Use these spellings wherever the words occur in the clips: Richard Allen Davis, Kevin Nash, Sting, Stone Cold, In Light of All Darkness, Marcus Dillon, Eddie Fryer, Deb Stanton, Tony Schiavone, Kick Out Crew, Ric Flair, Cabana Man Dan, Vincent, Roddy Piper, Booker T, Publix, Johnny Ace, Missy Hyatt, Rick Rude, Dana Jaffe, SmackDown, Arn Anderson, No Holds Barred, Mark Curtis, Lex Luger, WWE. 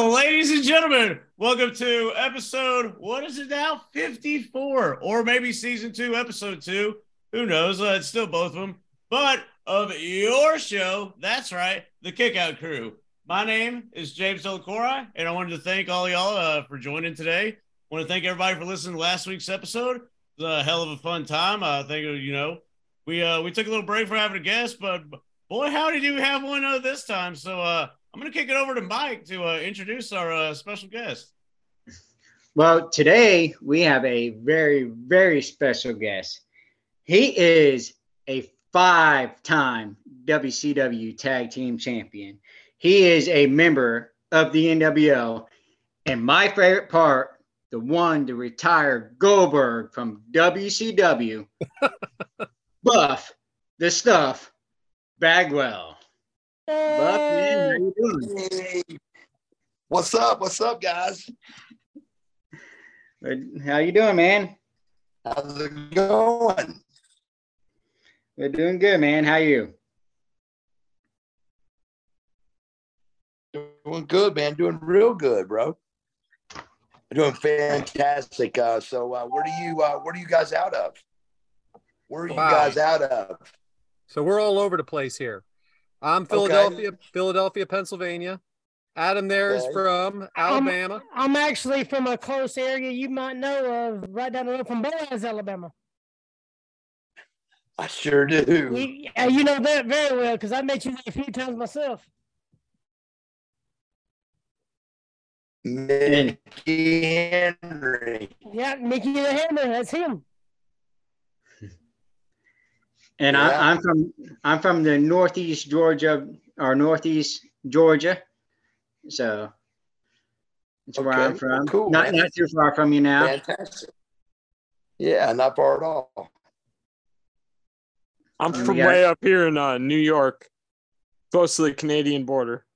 Well, ladies and gentlemen, welcome to episode, what is it now? 54, or maybe season 2, episode 2. Who knows? It's still both of them. But of your show, that's right, the Kickout Crew. My name is James Delacora, and I wanted to thank all y'all for joining today. I want to thank everybody for listening to last week's episode. It was a hell of a fun time. I think, you know, we took a little break for having a guest, but boy, howdy do we have one this time. So I'm going to kick it over to Mike to introduce our special guest. Well, today we have a very, very special guest. He is a 5-time WCW Tag Team Champion. He is a member of the NWO. And my favorite part, the one to retire Goldberg from WCW, Buff, the Stuff, Bagwell. Buff, man, how you doing? What's up? What's up, guys? How you doing, man? How's it going? We're doing good, man. How are you? Doing good, man. Doing real good, bro. Doing fantastic. So where are you guys out of? Where are you guys out of? So we're all over the place here. I'm Philadelphia, Philadelphia, Pennsylvania. Adam there is from Alabama. I'm actually from a close area you might know of, right down the road from Boaz, Alabama. I sure do. You know that very well because I met you a few times myself. Mickey Henry. Yeah, Mickey Henry. That's him. And yeah. I'm from the northeast Georgia or northeast Georgia, so that's where I'm from. Cool, not too far from you now. Fantastic. Yeah, not far at all. I'm from way up here in New York, close to the Canadian border.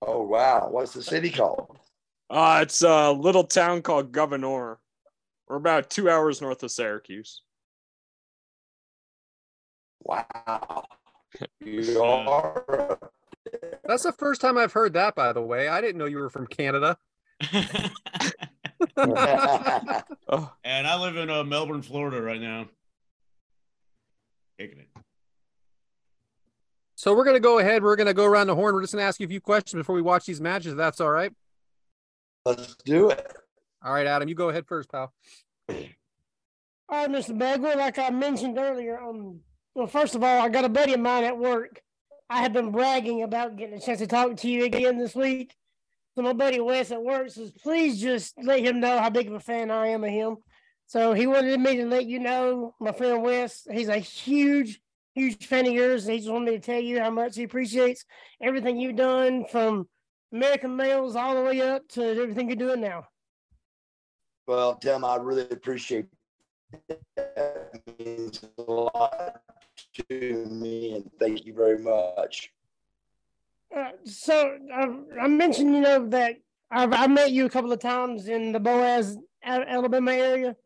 Oh wow! What's the city called? It's a little town called Governor. We're about 2 hours north of Syracuse. Wow. You are. That's the first time I've heard that, by the way. I didn't know you were from Canada. And I live in Melbourne, Florida right now. Taking it. So we're going to go ahead. We're going to go around the horn. We're just going to ask you a few questions before we watch these matches, if that's all right. Let's do it. All right, Adam, you go ahead first, pal. All right, Mr. Bagwell, like I mentioned earlier, well, first of all, I got a buddy of mine at work. I have been bragging about getting a chance to talk to you again this week. So my buddy Wes at work says, please just let him know how big of a fan I am of him. So he wanted me to let you know, my friend Wes, he's a huge, huge fan of yours. And he just wanted me to tell you how much he appreciates everything you've done from American Males all the way up to everything you're doing now. Well, Tim, I really appreciate that. It means a lot to me, and thank you very much. So I mentioned, you know, that I met you a couple of times in the Boaz, Alabama area.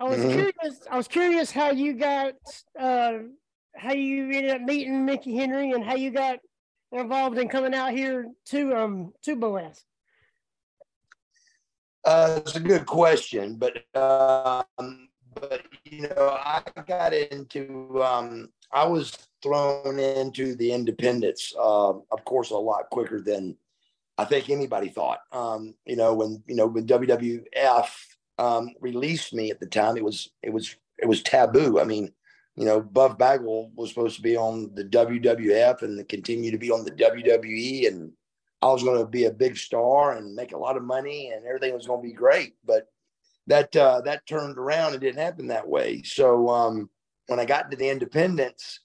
I was curious. I was curious how you got, how you ended up meeting Mickey Henry, and how you got involved in coming out here to Boaz. It's a good question, but you know, I got into, I was thrown into the independents, of course, a lot quicker than I think anybody thought. You know, when WWF released me at the time, it was taboo. I mean, you know, Buff Bagwell was supposed to be on the WWF and continue to be on the WWE, and I was going to be a big star and make a lot of money, and everything was going to be great, but that turned around. It didn't happen that way. So when I got to the independents,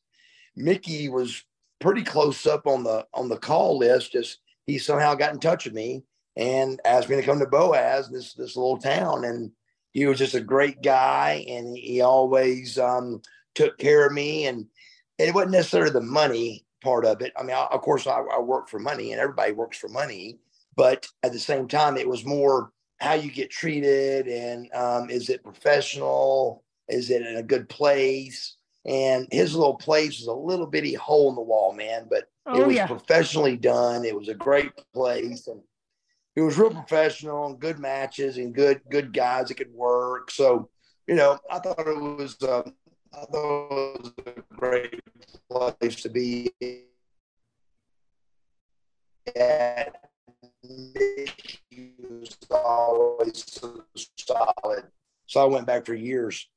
Mickey was pretty close up on the call list. Just he somehow got in touch with me and asked me to come to Boaz, this little town. And he was just a great guy, and he always took care of me. And it wasn't necessarily the money part of it. I mean, of course, I work for money, and everybody works for money. But at the same time, it was more how you get treated, and is it professional? Is it in a good place? And his little place was a little bitty hole in the wall, man, but it was professionally done. It was a great place. And it was real professional and good matches and good guys that could work. So, you know, I thought it was a great place to be at. He was always so solid. So I went back for years.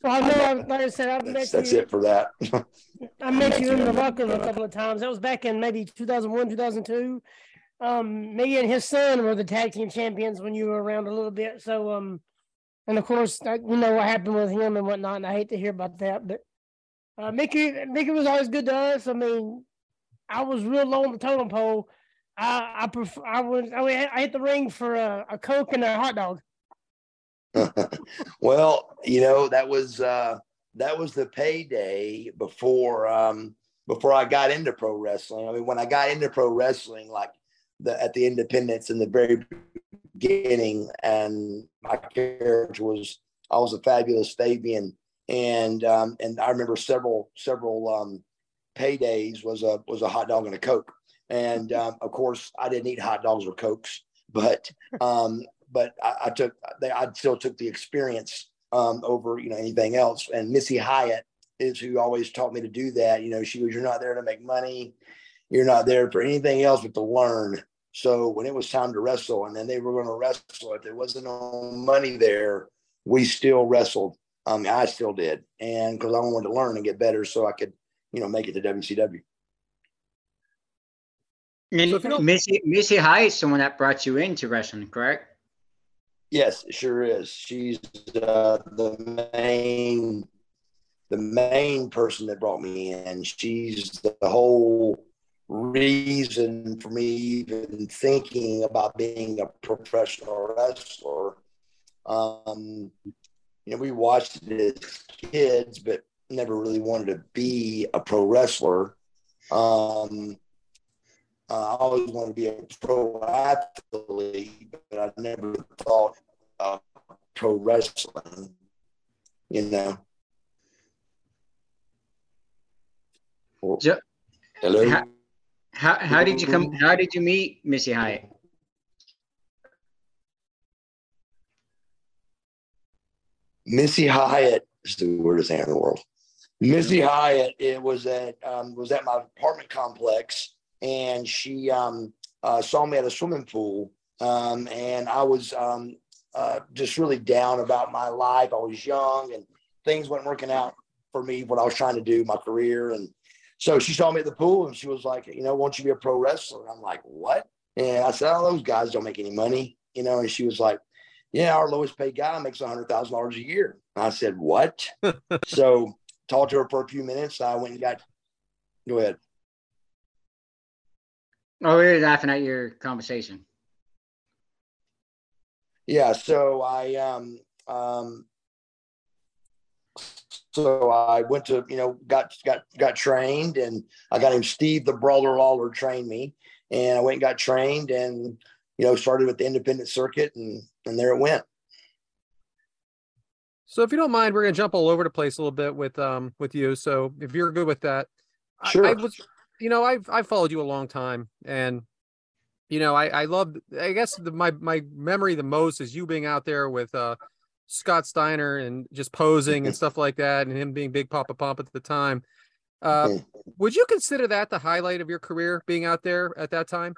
So I know, like I said, that's it for that. I met you in the locker room a couple of times. That was back in maybe 2001, 2002. Me and his son were the tag team champions when you were around a little bit. So, and of course, you know what happened with him and whatnot. And I hate to hear about that, but Mickey was always good to us. I mean, I was real low on the totem pole. I hit the ring for a Coke and a hot dog. Well, you know, that was the payday before I got into pro wrestling. I mean, when I got into pro wrestling, like at the independents in the very beginning, and my character was a Fabulous Fabian, and I remember several paydays was a hot dog and a Coke, and of course I didn't eat hot dogs or Cokes, but I still took the experience over, you know, anything else. And Missy Hyatt is who always taught me to do that. You know, she goes, "You're not there to make money. You're not there for anything else but to learn." So when it was time to wrestle, and then they were going to wrestle, if there wasn't no money there, we still wrestled. I still did, and because I wanted to learn and get better, so I could, you know, make it to WCW. And Missy Hyatt is someone that brought you into wrestling, correct? Yes, it sure is. She's the main person that brought me in. She's the whole reason for me even thinking about being a professional wrestler. You know, we watched it as kids, but never really wanted to be a pro wrestler. I always wanted to be a pro athlete, but I never thought of pro wrestling, you know. Hello? How did you meet Missy Hyatt? Missy Hyatt is the weirdest thing in the world. Missy Hyatt, it was at my apartment complex. And she saw me at a swimming pool, and I was just really down about my life. I was young, and things weren't working out for me, what I was trying to do, my career. And so she saw me at the pool, and she was like, you know, won't you be a pro wrestler? And I'm like, what? And I said, oh, those guys don't make any money, you know. And she was like, yeah, our lowest paid guy makes $100,000 a year. And I said, what? So talked to her for a few minutes. I went and got – go ahead. Oh, we were laughing at your conversation. Yeah, so I went to, you know, got trained, and I got him Steve the Brawler Lawler trained me, and I went and got trained, and, you know, started with the independent circuit, and there it went. So if you don't mind, we're gonna jump all over the place a little bit with you. So if you're good with that, sure. You know, I've followed you a long time, and, you know, I loved, I guess my memory the most is you being out there with Scott Steiner and just posing and stuff like that, and him being Big Papa Pump at the time. Would you consider that the highlight of your career, being out there at that time?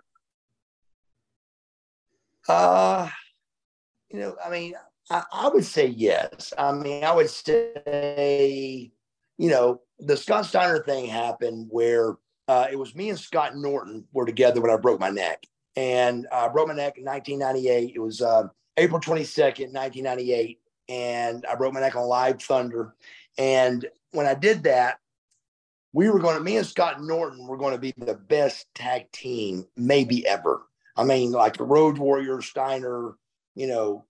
You know, I mean, I would say yes. I mean, I would say, you know, the Scott Steiner thing happened where, it was me and Scott Norton were together when I broke my neck. And I broke my neck in 1998. It was April 22nd, 1998. And I broke my neck on Live Thunder. And when I did that, me and Scott Norton were going to be the best tag team maybe ever. I mean, like the Road Warrior, Steiner, you know,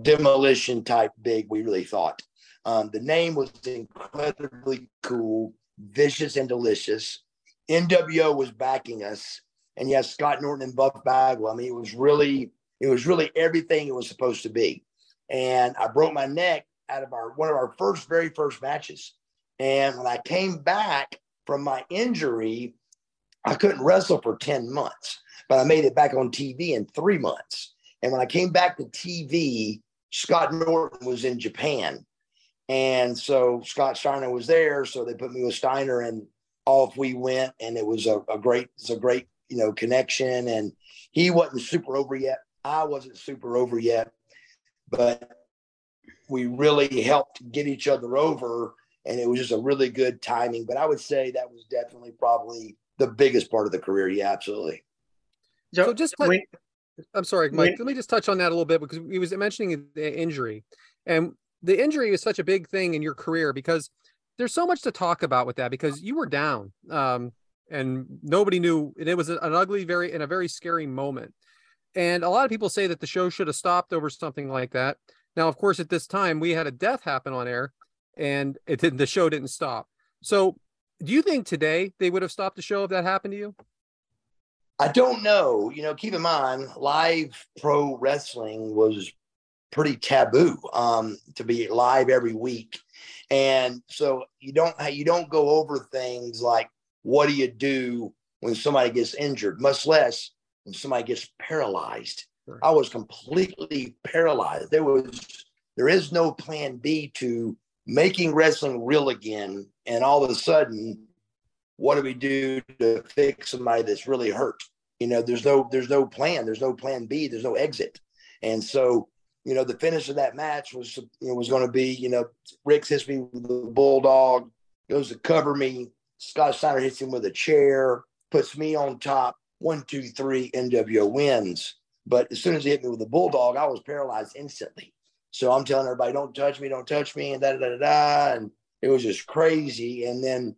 demolition type big, we really thought. The name was incredibly cool, Vicious and Delicious. NWO was backing us, and yes, Scott Norton and Buff Bagwell. I mean, it was really everything it was supposed to be. And I broke my neck out of one of our very first matches. And when I came back from my injury, I couldn't wrestle for 10 months, but I made it back on TV in 3 months. And when I came back to TV, Scott Norton was in Japan. And so Scott Steiner was there. So they put me with Steiner and off we went. And it was a great, you know, connection. And he wasn't super over yet. I wasn't super over yet, but we really helped get each other over. And it was just a really good timing. But I would say that was definitely probably the biggest part of the career. Yeah, absolutely. So just, I'm sorry, Mike, let me just touch on that a little bit because he was mentioning the injury, and the injury is such a big thing in your career because there's so much to talk about with that, because you were down and nobody knew, and it was an ugly, very scary moment. And a lot of people say that the show should have stopped over something like that. Now, of course, at this time we had a death happen on air and it didn't, the show didn't stop. So do you think today they would have stopped the show if that happened to you? I don't know. You know, keep in mind, live pro wrestling was pretty taboo, to be live every week. And so you don't go over things like, what do you do when somebody gets injured, much less when somebody gets paralyzed. Right. I was completely paralyzed. There is no plan B to making wrestling real again. And all of a sudden, what do we do to fix somebody that's really hurt? You know, there's no plan. There's no plan B. There's no exit. And so, you know, the finish of that match was going to be, you know, Rick hits me with the bulldog, goes to cover me. Scott Steiner hits him with a chair, puts me on top. 1, 2, 3, NWO wins. But as soon as he hit me with the bulldog, I was paralyzed instantly. So I'm telling everybody, don't touch me, and da-da-da-da-da. And it was just crazy. And then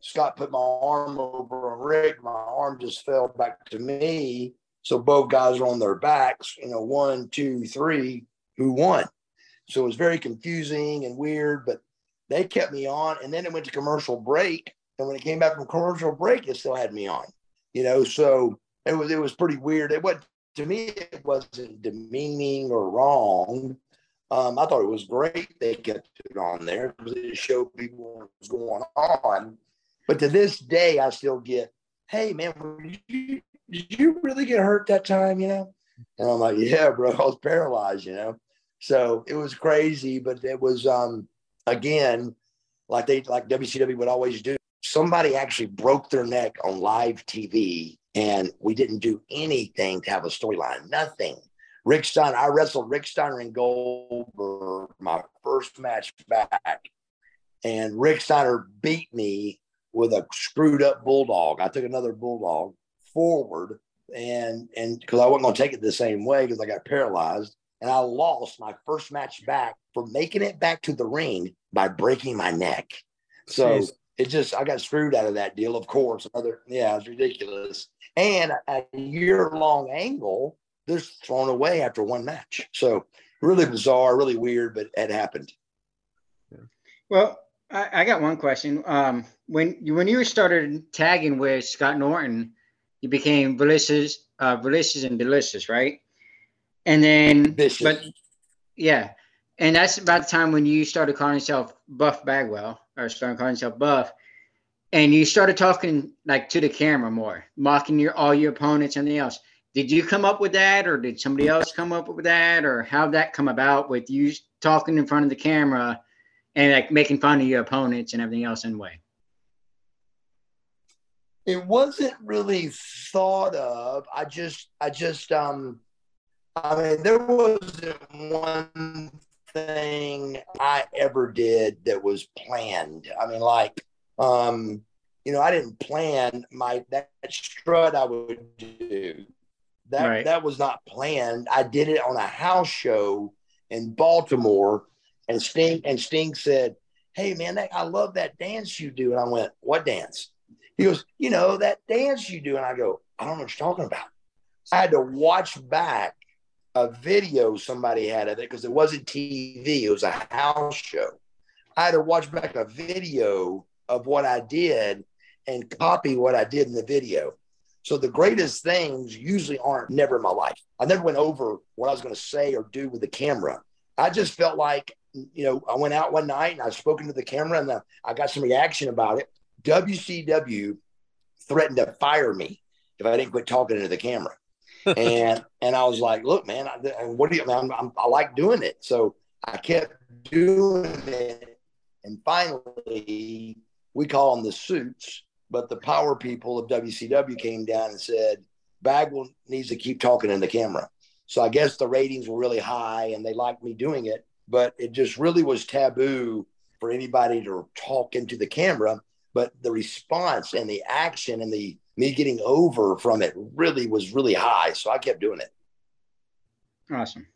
Scott put my arm over Rick. My arm just fell back to me. So both guys are on their backs, you know, 1, 2, 3, who won? So it was very confusing and weird, but they kept me on. And then it went to commercial break. And when it came back from commercial break, it still had me on, you know? So it was pretty weird. It wasn't, to me, it wasn't demeaning or wrong. I thought it was great they kept it on there because it showed people what was going on. But to this day, I still get, hey, man, did you really get hurt that time, you know? And I'm like, yeah, bro, I was paralyzed, you know? So it was crazy, but it was, again, like WCW would always do, somebody actually broke their neck on live TV, and we didn't do anything to have a storyline, nothing. Rick Steiner, I wrestled Rick Steiner and Goldberg my first match back, and Rick Steiner beat me with a screwed up bulldog. I took another bulldog forward, and because I wasn't going to take it the same way because I got paralyzed, and I lost my first match back for making it back to the ring by breaking my neck. So jeez. It just, I got screwed out of that deal, of course. Yeah, it was ridiculous. And a year-long angle, they're thrown away after one match. So really bizarre, really weird, but it happened. Well, I got one question. When you started tagging with Scott Norton, you became Vicious and Delicious, right? And then, and that's about the time when you started calling yourself Buff Bagwell, or started calling yourself Buff, and you started talking like to the camera more, mocking all your opponents and everything else. Did you come up with that, or did somebody else come up with that, or how'd that come about with you talking in front of the camera and like making fun of your opponents and everything else in a way? It wasn't really thought of. I mean, there wasn't one thing I ever did that was planned. I mean, like, you know, I didn't plan that strut I would do. That was not planned. I did it on a house show in Baltimore, and Sting said, "Hey man, I love that dance you do." And I went, "What dance?" He goes, "You know, that dance you do." And I go, "I don't know what you're talking about." I had to watch back a video somebody had of it because it wasn't TV; it was a house show. I had to watch back a video of what I did and copy what I did in the video. So the greatest things usually aren't never in my life. I never went over what I was going to say or do with the camera. I just felt like, you know, I went out one night and I spoke into the camera and I got some reaction about it. WCW threatened to fire me if I didn't quit talking into the camera. And I was like, look, man, what do you, I like doing it. So I kept doing it. And finally, we call them the suits, but the power people of WCW came down and said, Bagwell needs to keep talking in the camera. So I guess the ratings were really high and they liked me doing it, but it just really was taboo for anybody to talk into the camera. But the response and the action and the me getting over from it really was really high. So I kept doing it. Awesome.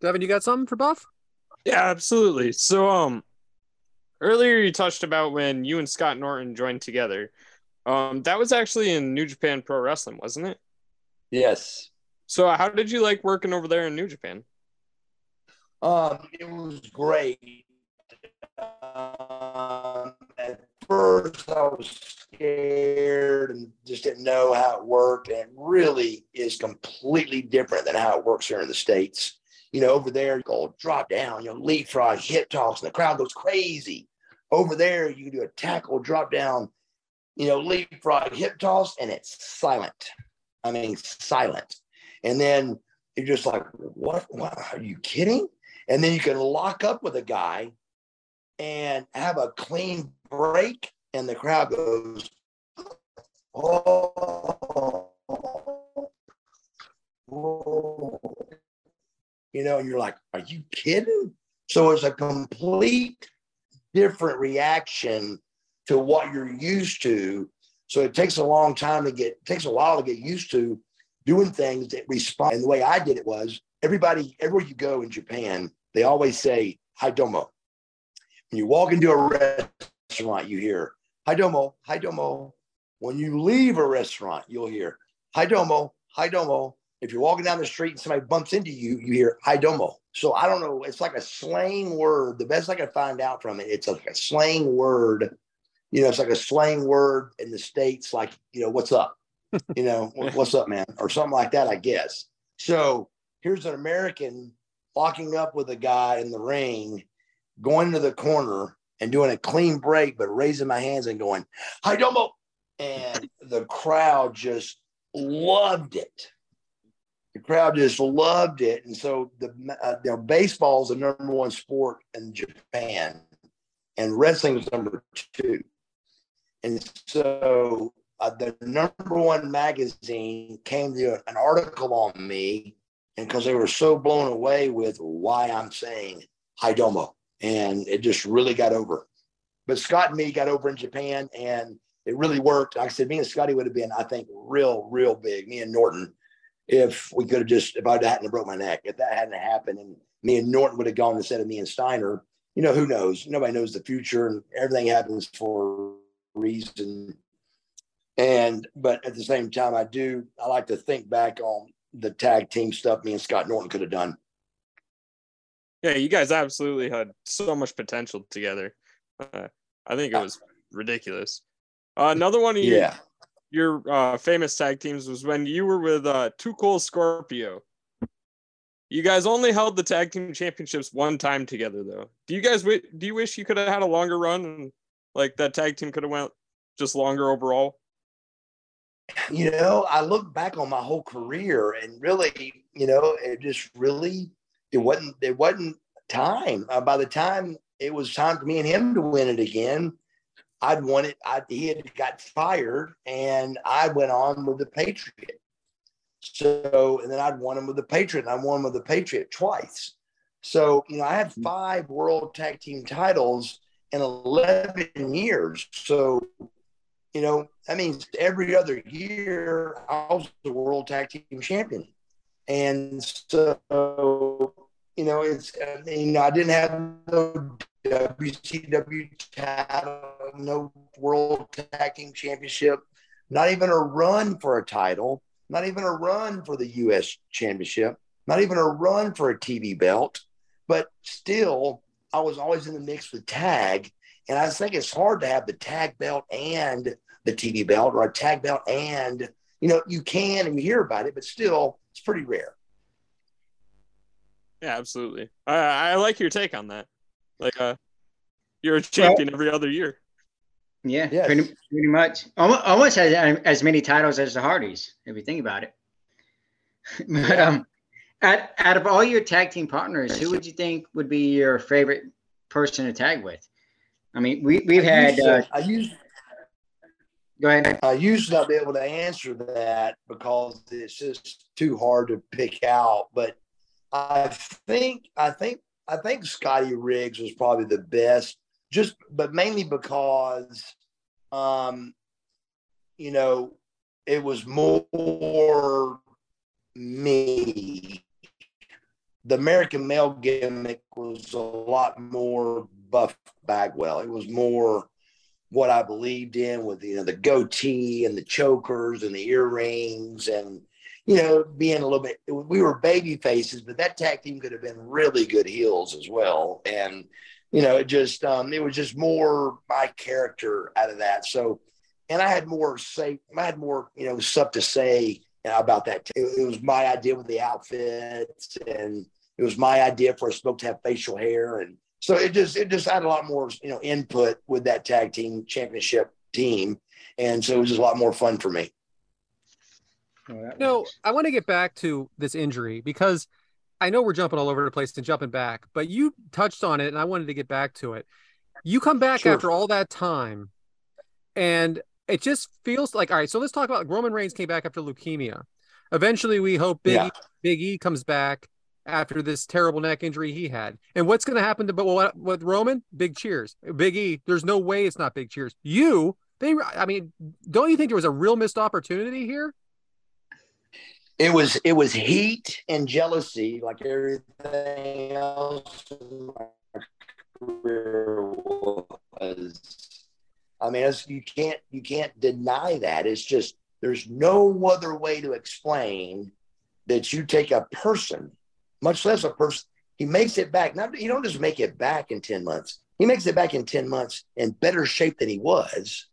Devin, you got something for Buff? Yeah, absolutely. So earlier you touched about when you and Scott Norton joined together. That was actually in New Japan Pro Wrestling, wasn't it? Yes. So how did you like working over there in New Japan? It was great. At first, I was scared and just didn't know how it worked. And it really is completely different than how it works here in the States. You know, over there, you go drop down, you know, leap frog, hip toss, and the crowd goes crazy. Over there, you can do a tackle, drop down, you know, leap frog, hip toss, and it's silent. I mean, silent. And then you're just like, what? Are you kidding? And then you can lock up with a guy and have a clean break, and the crowd goes, oh. You know, and you're like, are you kidding? So it's a complete different reaction to what you're used to. So it takes a long time to get, takes a while to get used to doing things that respond. And the way I did it was everybody, everywhere you go in Japan, they always say, hi domo. When you walk into a restaurant, you hear, hi domo, hi domo. When you leave a restaurant, you'll hear, hi domo, hi domo. If you're walking down the street and somebody bumps into you, you hear, hi domo. So I don't know, it's like a slang word. The best I could find out from it, it's like a slang word. You know, it's like a slang word in the States, like, you know, what's up? You know, what's up, man? Or something like that, I guess. So here's an American locking up with a guy in the ring, going to the corner and doing a clean break, but raising my hands and going, hi domo. And the crowd just loved it. The crowd just loved it. And so the baseball is the #1 sport in Japan, and wrestling is #2. And so the #1 magazine came to an article on me, and because they were so blown away with why I'm saying hi domo. And it just really got over. But Scott and me got over in Japan, and it really worked. Like I said, me and Scotty would have been, I think, real big, me and Norton, if we could have just, if I hadn't broke my neck, if that hadn't happened, and me and Norton would have gone instead of me and Steiner. You know, who knows? Nobody knows the future, and everything happens for a reason. And, but at the same time, I like to think back on the tag team stuff me and Scott Norton could have done. Yeah, you guys absolutely had so much potential together. I think it was ridiculous. Another one of your famous tag teams was when you were with Too Cool Scorpio. You guys only held the tag team championships one time together, though. Do you wish you could have had a longer run, and like that tag team could have went just longer overall? You know, I look back on my whole career, and really, you know, it just really. It wasn't time. By the time it was time for me and him to win it again, I'd won it. He had got fired, and I went on with the Patriot. So, and then I'd won him with the Patriot, and I won him with the Patriot twice. So, you know, I had 5 world tag team titles in 11 years. So, you know, that means every other year I was the world tag team champion. And so, you know, I didn't have no WCW title, no World Tag Team Championship, not even a run for a title, not even a run for the U.S. Championship, not even a run for a TV belt. But still, I was always in the mix with tag. And I think it's hard to have the tag belt and the TV belt, or a tag belt and, you know, you can and you hear about it, but still, it's pretty rare. Yeah, absolutely. I like your take on that. Like, you're a champion every other year. Yeah, yes. pretty much. Almost as many titles as the Hardys, if you think about it. But yeah. Out of all your tag team partners, who would you think would be your favorite person to tag with? I mean, go ahead. I usually not be able to answer that because it's just too hard to pick out. But I think Scotty Riggs was probably the best. But mainly because, you know, it was more me. The American Male gimmick was a lot more Buff Bagwell. It was more what I believed in, with, you know, the goatee and the chokers and the earrings and, you know, being a little bit, we were baby faces, but that tag team could have been really good heels as well. And, you know, it was just more my character out of that. So, and I had more, you know, stuff to say about that. It was my idea with the outfits, and it was my idea for a smoke to have facial hair. And so it just had a lot more, you know, input with that tag team championship team. And so it was just a lot more fun for me. No, I want to get back to this injury, because I know we're jumping all over the place and jumping back, but you touched on it and I wanted to get back to it. You come back after all that time, and it just feels like, all right, so let's talk about Roman Reigns came back after leukemia. Eventually we hope Big E comes back after this terrible neck injury he had. And what's going to happen to what Roman? Big cheers. Big E, there's no way it's not big cheers. I mean, don't you think there was a real missed opportunity here? It was heat and jealousy, like everything else in my career was. I mean, you can't deny that. It's just, there's no other way to explain that you take a person, much less a person. He makes it back. Now, you don't just make it back in 10 months. He makes it back in 10 months in better shape than he was.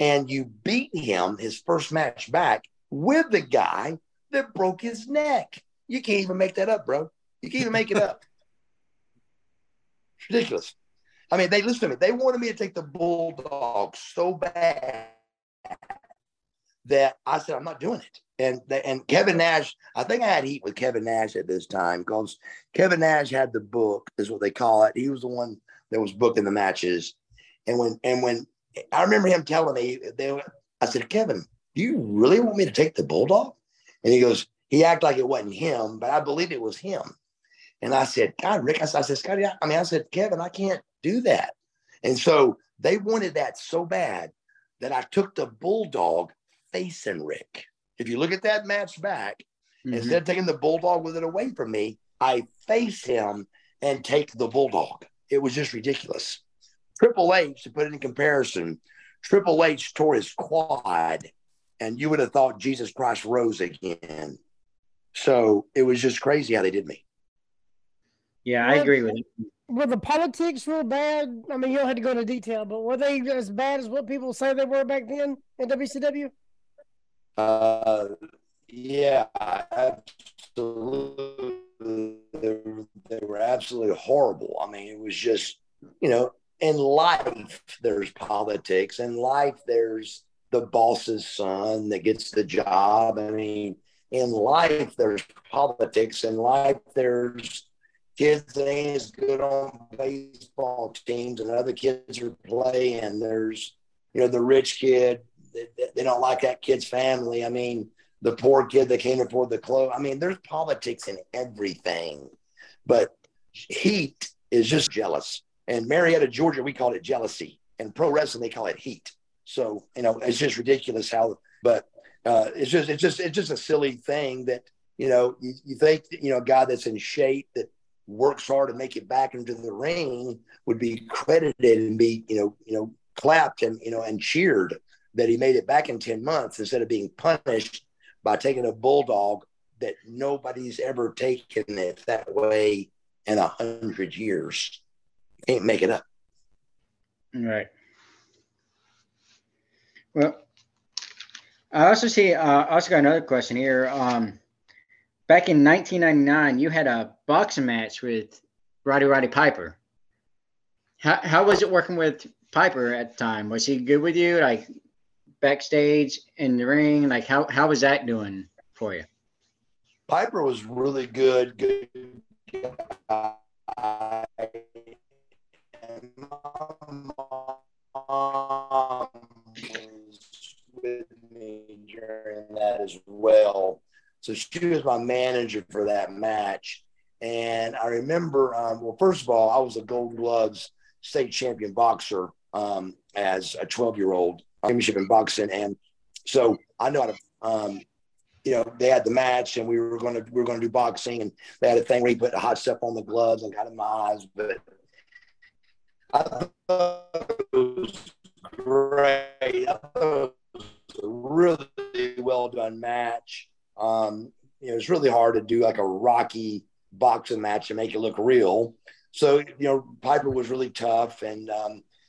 And you beat him his first match back with the guy that broke his neck. You can't even make that up, bro. You can't even make it up. It's ridiculous. I mean, listen to me. They wanted me to take the Bulldog so bad that I said, I'm not doing it. And Kevin Nash, I think I had heat with Kevin Nash at this time, because Kevin Nash had the book, is what they call it. He was the one that was booking the matches. And when I remember him telling me, I said, Kevin, do you really want me to take the Bulldog? And he goes, he acted like it wasn't him, but I believe it was him. And I said, God, Rick, I said, Scotty, Kevin, I can't do that. And so they wanted that so bad that I took the Bulldog facing Rick. If you look at that match back, instead of taking the Bulldog with it away from me, I face him and take the Bulldog. It was just ridiculous. Triple H, to put it in comparison, Triple H tore his quad, and you would have thought Jesus Christ rose again. So it was just crazy how they did me. Yeah, I agree with you. Were the politics real bad? I mean, you don't have to go into detail, but were they as bad as what people say they were back then in WCW? Yeah, absolutely. They were absolutely horrible. I mean, it was just, you know, in life, there's politics. In life, there's the boss's son that gets the job. I mean, in life, there's politics. In life, there's kids that ain't as good on baseball teams and other kids are playing. There's, you know, the rich kid, they don't like that kid's family. I mean, the poor kid that can't afford the clothes. I mean, there's politics in everything. But heat is just jealous. And Marietta, Georgia, we called it jealousy. And pro wrestling, they call it heat. So, you know, it's just ridiculous how, but it's just a silly thing that, you know, you think, you know, a guy that's in shape that works hard to make it back into the ring would be credited and be, you know, clapped and, you know, and cheered that he made it back in 10 months instead of being punished by taking a Bulldog that nobody's ever taken it that way in 100 years. You can't make it up. Right. Well, I also see, I also got another question here. Back in 1999, you had a boxing match with Roddy Piper. How was it working with Piper at the time, was he good with you, like backstage, in the ring? Like how was that doing for you? Piper was really good guy. And my mom was with me during that as well. So she was my manager for that match. And I remember, well, first of all, I was a Gold Gloves state champion boxer as a 12-year-old, championship in boxing. And so I know how to, you know, they had the match and we were going to do boxing, and they had a thing where he put hot stuff on the gloves and got in my eyes. But I thought it was great. I thought it was a really well done match. You know, it's really hard to do like a Rocky boxing match and make it look real. So, you know, Piper was really tough, and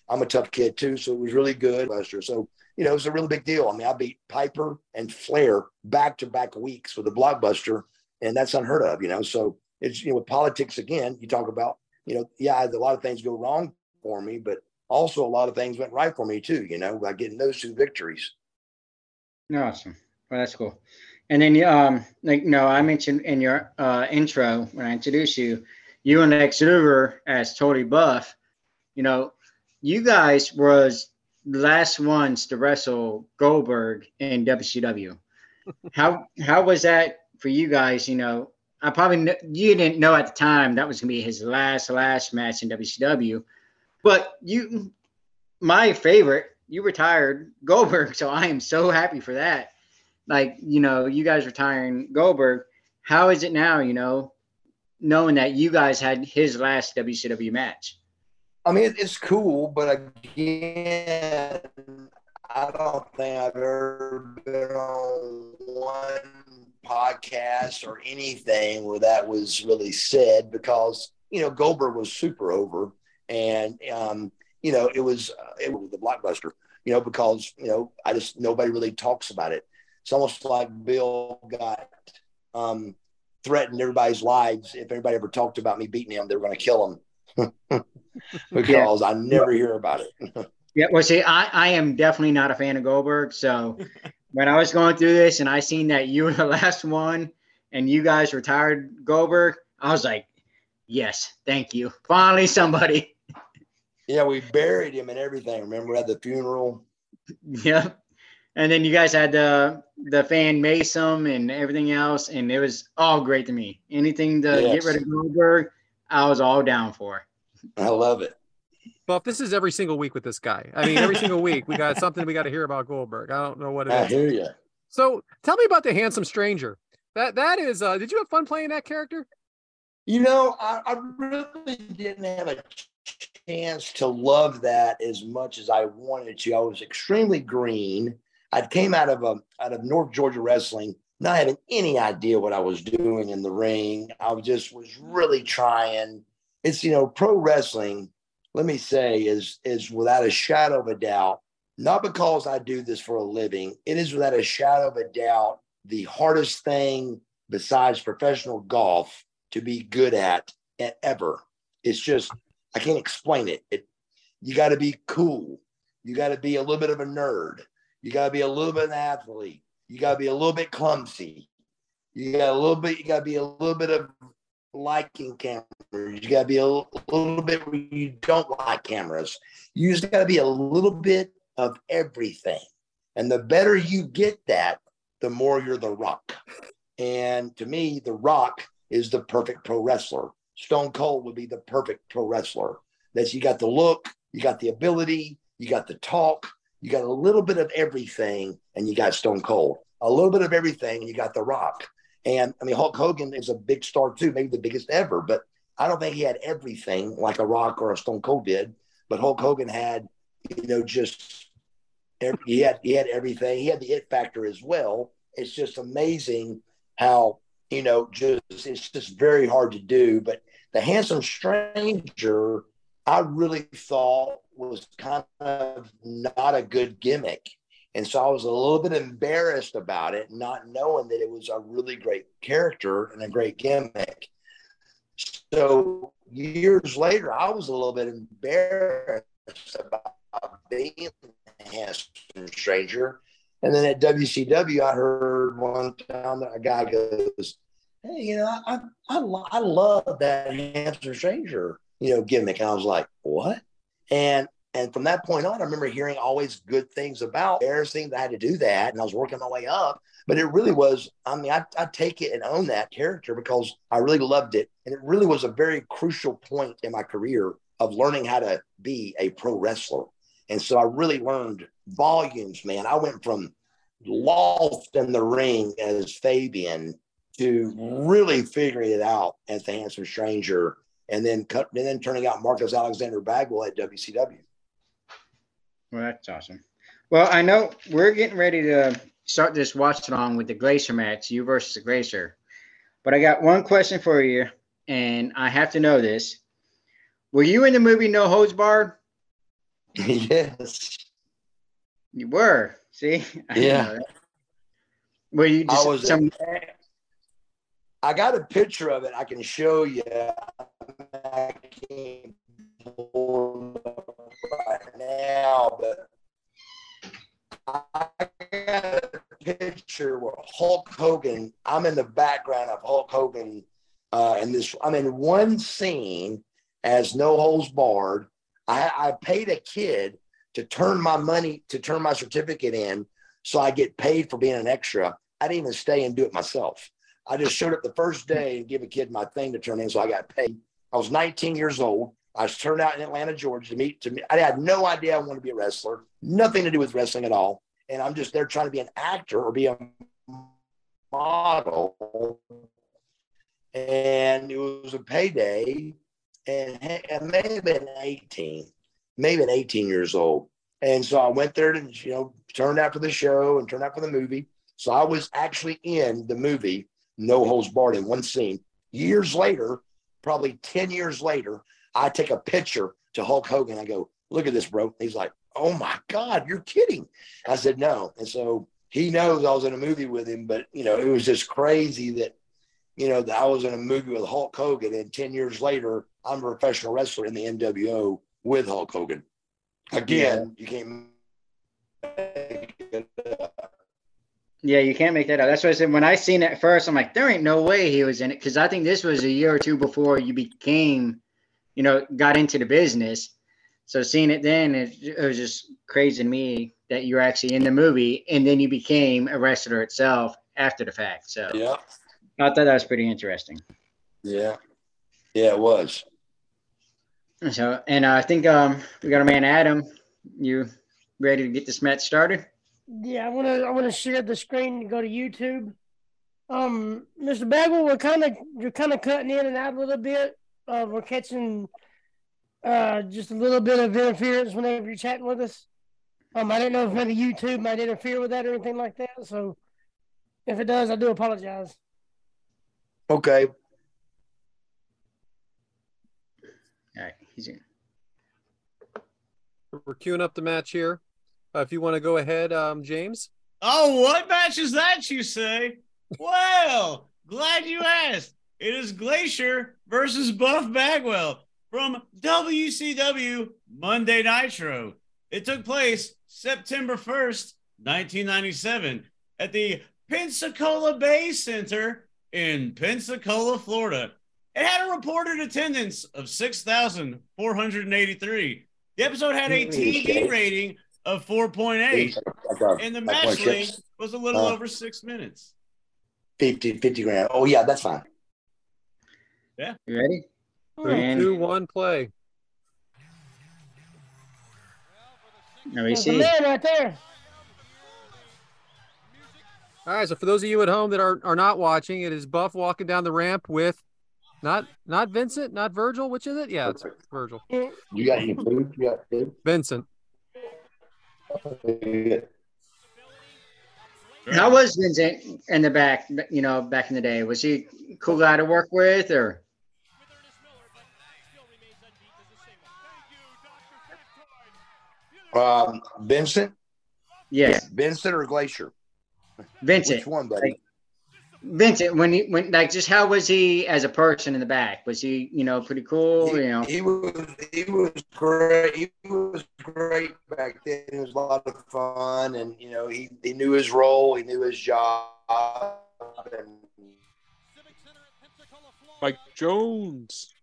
I'm a tough kid too. So it was really good. So, you know, it was a really big deal. I mean, I beat Piper and Flair back-to-back weeks with a blockbuster, and that's unheard of, you know? So it's, you know, with politics, again, you talk about, you know, yeah, a lot of things go wrong for me, but also a lot of things went right for me too, you know, by getting those two victories. Awesome. Well, that's cool. And then, like, no, I mentioned in your intro when I introduced you, you and Lex Luger as Totally Buff, you know, you guys was the last ones to wrestle Goldberg in WCW. How was that for you guys? You know, I probably you didn't know at the time that was gonna be his last match in WCW, but you, my favorite, you retired Goldberg, so I am so happy for that. Like, you know, you guys retiring Goldberg, how is it now, you know, knowing that you guys had his last WCW match? I mean, it's cool, but again, I don't think I've ever been on one podcast or anything where that was really said, because, you know, Goldberg was super over, and, you know, it was the blockbuster, you know, because, you know, nobody really talks about it. It's almost like Bill got threatened everybody's lives. If anybody ever talked about me beating him, they were going to kill him because I never hear about it. Yeah, well, see, I am definitely not a fan of Goldberg. So when I was going through this and I seen that you were the last one and you guys retired Goldberg, I was like, yes, thank you. Finally, somebody. Yeah, we buried him and everything. Remember, we had the funeral. Yeah. And then you guys had the fan Mason and everything else, and it was all great to me. Anything to get rid of Goldberg, I was all down for. I love it. Buff, this is every single week with this guy. I mean, every single week we got something we got to hear about Goldberg. I don't know what it is. I hear you. So tell me about the handsome stranger. That is, did you have fun playing that character? You know, I really didn't have a chance to love that as much as I wanted to. I was extremely green. I came out of North Georgia wrestling, not having any idea what I was doing in the ring. I just was really trying. It's, you know, pro wrestling, let me say, is without a shadow of a doubt, not because I do this for a living. It is without a shadow of a doubt the hardest thing besides professional golf to be good at ever. It's just, I can't explain it. You got to be cool. You got to be a little bit of a nerd. You got to be a little bit of an athlete. You got to be a little bit clumsy. You got to be a little bit of liking cameras. You got to be a little bit where you don't like cameras. You just got to be a little bit of everything. And the better you get that, the more you're The Rock. And to me, The Rock is the perfect pro wrestler. Stone Cold would be the perfect pro wrestler. That's, you got the look, you got the ability, you got the talk. You got a little bit of everything, and you got Stone Cold. A little bit of everything, and you got The Rock. And, I mean, Hulk Hogan is a big star, too, maybe the biggest ever, but I don't think he had everything like a Rock or a Stone Cold did. But Hulk Hogan had, you know, just he had everything. He had the it factor as well. It's just amazing how, you know, it's just very hard to do. But the handsome stranger, I really thought, was kind of not a good gimmick. And so I was a little bit embarrassed about it, not knowing that it was a really great character and a great gimmick. So years later, I was a little bit embarrassed about being a handsome stranger. And then at WCW, I heard one time that a guy goes, hey, you know, I love that handsome stranger, you know, gimmick. And I was like, what? And from that point on, I remember hearing always good things about embarrassing that I had to do that. And I was working my way up. But it really was, I mean, I take it and own that character because I really loved it. And it really was a very crucial point in my career of learning how to be a pro wrestler. And so I really learned volumes, man. I went from lost in the ring as Fabian to really figuring it out as the handsome stranger. And then turning out Marcus Alexander Bagwell at WCW. Well, that's awesome. Well, I know we're getting ready to start this watch along with the Glacier match, you versus the Glacier. But I got one question for you, and I have to know this. Were you in the movie No Holds Barred? Yes. You were. See? Yeah. Were you just I got a picture of it I can show you. I can't pull it up right now, but I got a picture where Hulk Hogan, I'm in the background of Hulk Hogan. I'm in one scene as No Holds Barred. I paid a kid to turn my certificate in so I get paid for being an extra. I didn't even stay and do it myself. I just showed up the first day and gave a kid my thing to turn in, so I got paid. I was 19 years old. I was turned out in Atlanta, Georgia to meet. I had no idea I wanted to be a wrestler, nothing to do with wrestling at all. And I'm just there trying to be an actor or be a model. And it was a payday. And maybe 18 years old. And so I went there to, you know, turned out for the show and turned out for the movie. So I was actually in the movie No Holds Barred in one scene. Years later, probably 10 years later, I take a picture to Hulk Hogan. I go, look at this, bro. And he's like, oh my God, you're kidding. I said, no. And so he knows I was in a movie with him, but, you know, it was just crazy that, you know, that I was in a movie with Hulk Hogan. And 10 years later, I'm a professional wrestler in the NWO with Hulk Hogan. Again, yeah. You can't make it up. Yeah, you can't make that up. That's what I said. When I seen it first, I'm like, there ain't no way he was in it. Because I think this was a year or two before you became, you know, got into the business. So seeing it then, it was just crazy to me that you were actually in the movie. And then you became a wrestler itself after the fact. So yeah. I thought that was pretty interesting. Yeah. Yeah, it was. So, and I think we got a man, Adam. You ready to get this match started? Yeah, I want to share the screen and go to YouTube. Mr. Bagwell, you're kind of cutting in and out a little bit. We're catching just a little bit of interference whenever you're chatting with us. I don't know if maybe YouTube might interfere with that or anything like that. So, if it does, I do apologize. Okay. All right, he's in. We're queuing up the match here. If you want to go ahead, James. Oh, what match is that, you say? Well, glad you asked. It is Glacier versus Buff Bagwell from WCW Monday Nitro. It took place September 1st, 1997 at the Pensacola Bay Center in Pensacola, Florida. It had a reported attendance of 6,483. The episode had a TV rating of 4.8, and the match length was a little over 6 minutes. 50 grand. Oh, yeah, that's fine. Yeah. You ready? 3, 2, 1, play. Now we see. Right there. All right, so for those of you at home that are not watching, it is Buff walking down the ramp with Not Vincent, not Virgil. Which is it? Yeah, it's Virgil. You got any food? You got food? Vincent. How was Vincent in the back? You know, back in the day, was he a cool guy to work with, or? Vincent. Yes. Vincent or Glacier. Vincent. Which one, buddy? Vincent, just how was he as a person in the back? Was he, pretty cool? He was great. He was great back then. It was a lot of fun, and he knew his role. He knew his job. And Mike Jones.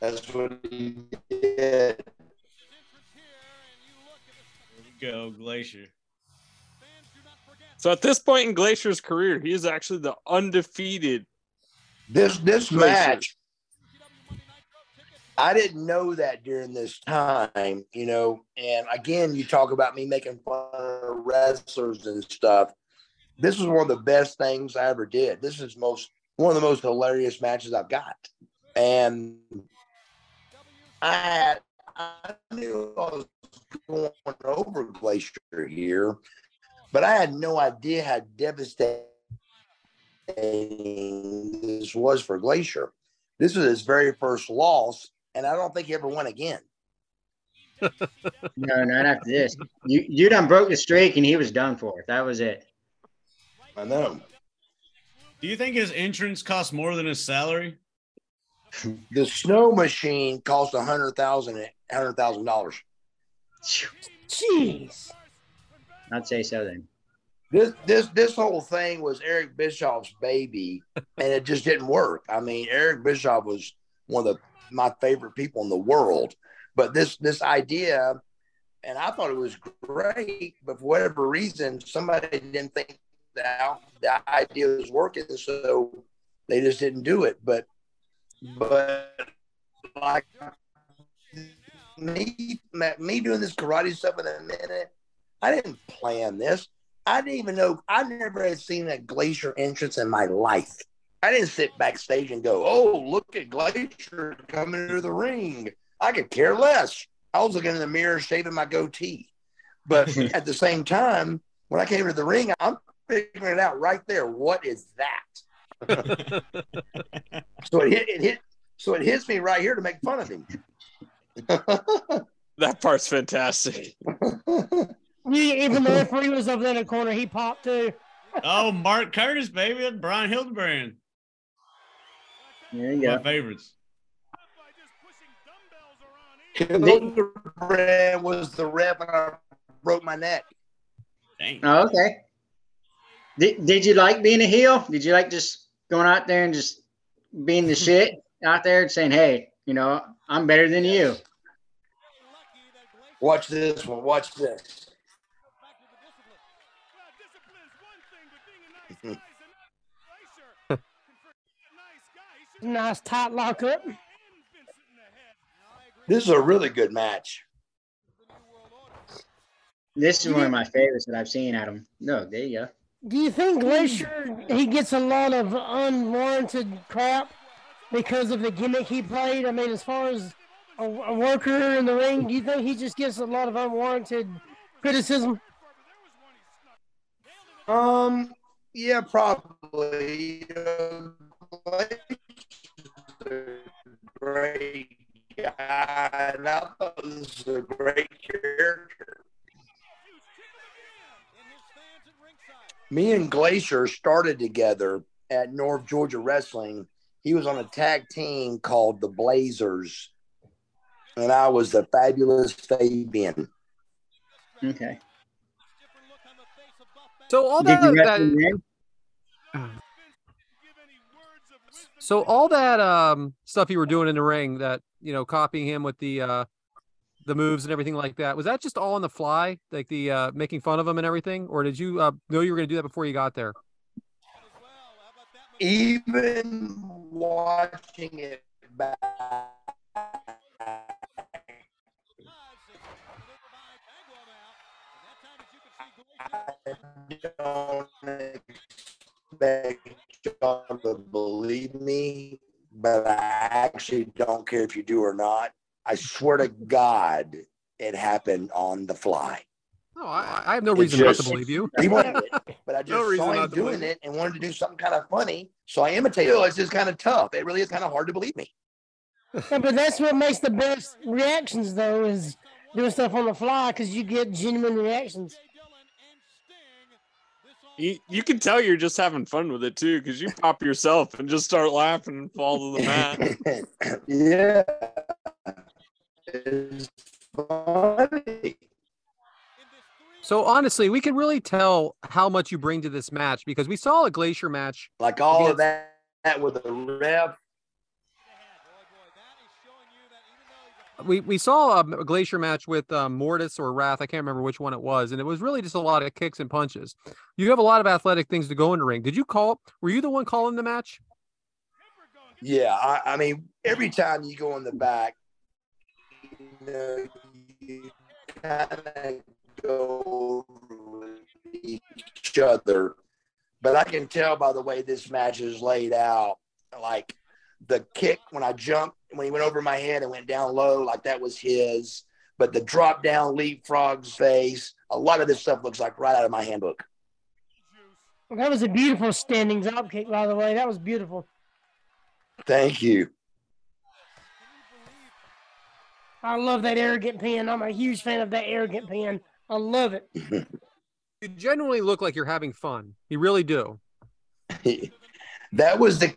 That's what he did. There you go, Glacier. So at this point in Glacier's career, he is actually the undefeated. This match, I didn't know that during this time, And again, you talk about me making fun of wrestlers and stuff. This was one of the best things I ever did. This is one of the most hilarious matches I've got, and I knew I was going over Glacier here. But I had no idea how devastating this was for Glacier. This was his very first loss, and I don't think he ever won again. No, not after this. You done broke the streak, and he was done for. That was it. I know. Do you think his entrance cost more than his salary? The snow machine cost $100,000. Jeez. I'd say so then. This whole thing was Eric Bischoff's baby, and it just didn't work. I mean, Eric Bischoff was one of my favorite people in the world. But this idea, and I thought it was great, but for whatever reason, somebody didn't think that the idea was working, so they just didn't do it. But like me doing this karate stuff in a minute, I didn't plan this. I didn't even know. I never had seen a Glacier entrance in my life. I didn't sit backstage and go, oh, look at Glacier coming into the ring. I could care less. I was looking in the mirror, shaving my goatee. But at the same time, when I came to the ring, I'm figuring it out right there. What is that? So it hits me right here to make fun of him. That part's fantastic. Even the referee was over there in the corner. He popped too. Oh, Mark Curtis, baby, and Brian Hildebrand. There you go. My favorites. Hildebrand was the ref, and I broke my neck. Dang. Oh, okay. Did you like being a heel? Did you like just going out there and just being the shit out there and saying, hey, I'm better than you? Watch this one. Watch this. Nice tight lock up. This is a really good match. This is one of my favorites that I've seen, Adam. No, there you go. Do you think Glacier, he gets a lot of unwarranted crap because of the gimmick he played? I mean, as far as a worker in the ring, do you think he just gets a lot of unwarranted criticism? Yeah, probably. Great guy, and I thought this was a great character. Me and Glacier started together at North Georgia Wrestling. He was on a tag team called the Blazers, and I was the Fabulous Fabian. Okay. So all that stuff you were doing in the ring, that copying him with the moves and everything like that, was that just all on the fly, like the making fun of him and everything, or did you know you were going to do that before you got there? Even watching it back, I don't expect y'all to believe me, but I actually don't care if you do or not. I swear to God, it happened on the fly. No, I have no reason not to believe you. He wanted it, but I just saw him doing it and wanted to do something kind of funny, so I imitated it. It's just kind of tough. It really is kind of hard to believe me. Yeah, but that's what makes the best reactions, though, is doing stuff on the fly, because you get genuine reactions. You can tell you're just having fun with it too, because you pop yourself and just start laughing and fall to the mat. Yeah, it's funny. So honestly, we can really tell how much you bring to this match, because we saw a Glacier match, like all of that with the ref. We saw a Glacier match with Mortis or Wrath. I can't remember which one it was. And it was really just a lot of kicks and punches. You have a lot of athletic things to go in the ring. Did you call? Were you the one calling the match? Yeah. I mean, every time you go in the back, you know, you kind of go with each other. But I can tell by the way this match is laid out, like the kick when I jumped, when he went over my head and went down low, like that was his. But the drop down leapfrog's face, a lot of this stuff looks like right out of my handbook. Well, that was a beautiful standings up kick, by the way. That was beautiful. Thank you. I love that arrogant pin. I'm a huge fan of that arrogant pin. I love it. You genuinely look like you're having fun. You really do. That was the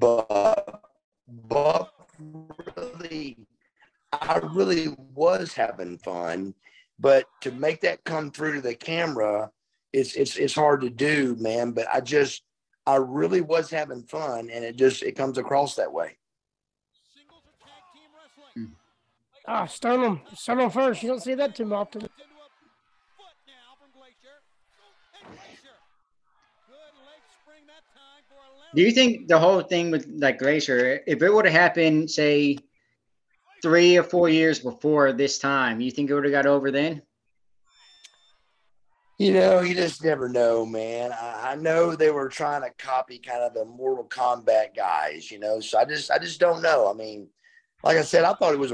But really, I really was having fun, but to make that come through to the camera, it's hard to do, man. But I really was having fun, and it comes across that way. Ah, Sternum first. You don't see that too often. Do you think the whole thing with like Glacier, if it would have happened, say, 3 or 4 years before this time, you think it would have got over then? You know, you just never know, man. I know they were trying to copy kind of the Mortal Kombat guys, you know, so I just don't know. I mean, like I said, I thought it was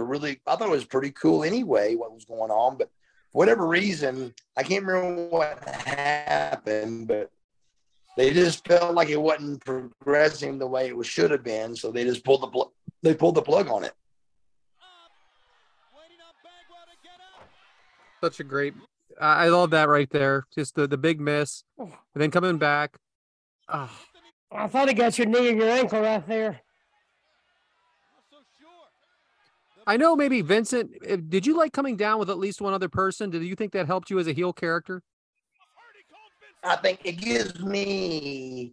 pretty cool anyway, what was going on, but for whatever reason, I can't remember what happened, but they just felt like it wasn't progressing the way it should have been, so they just pulled the plug on it. Such a great, I love that right there. Just the big miss, and then coming back. Oh. I thought it got your knee and your ankle right there. I know. Maybe Vincent, did you like coming down with at least one other person? Did you think that helped you as a heel character? I think it gives me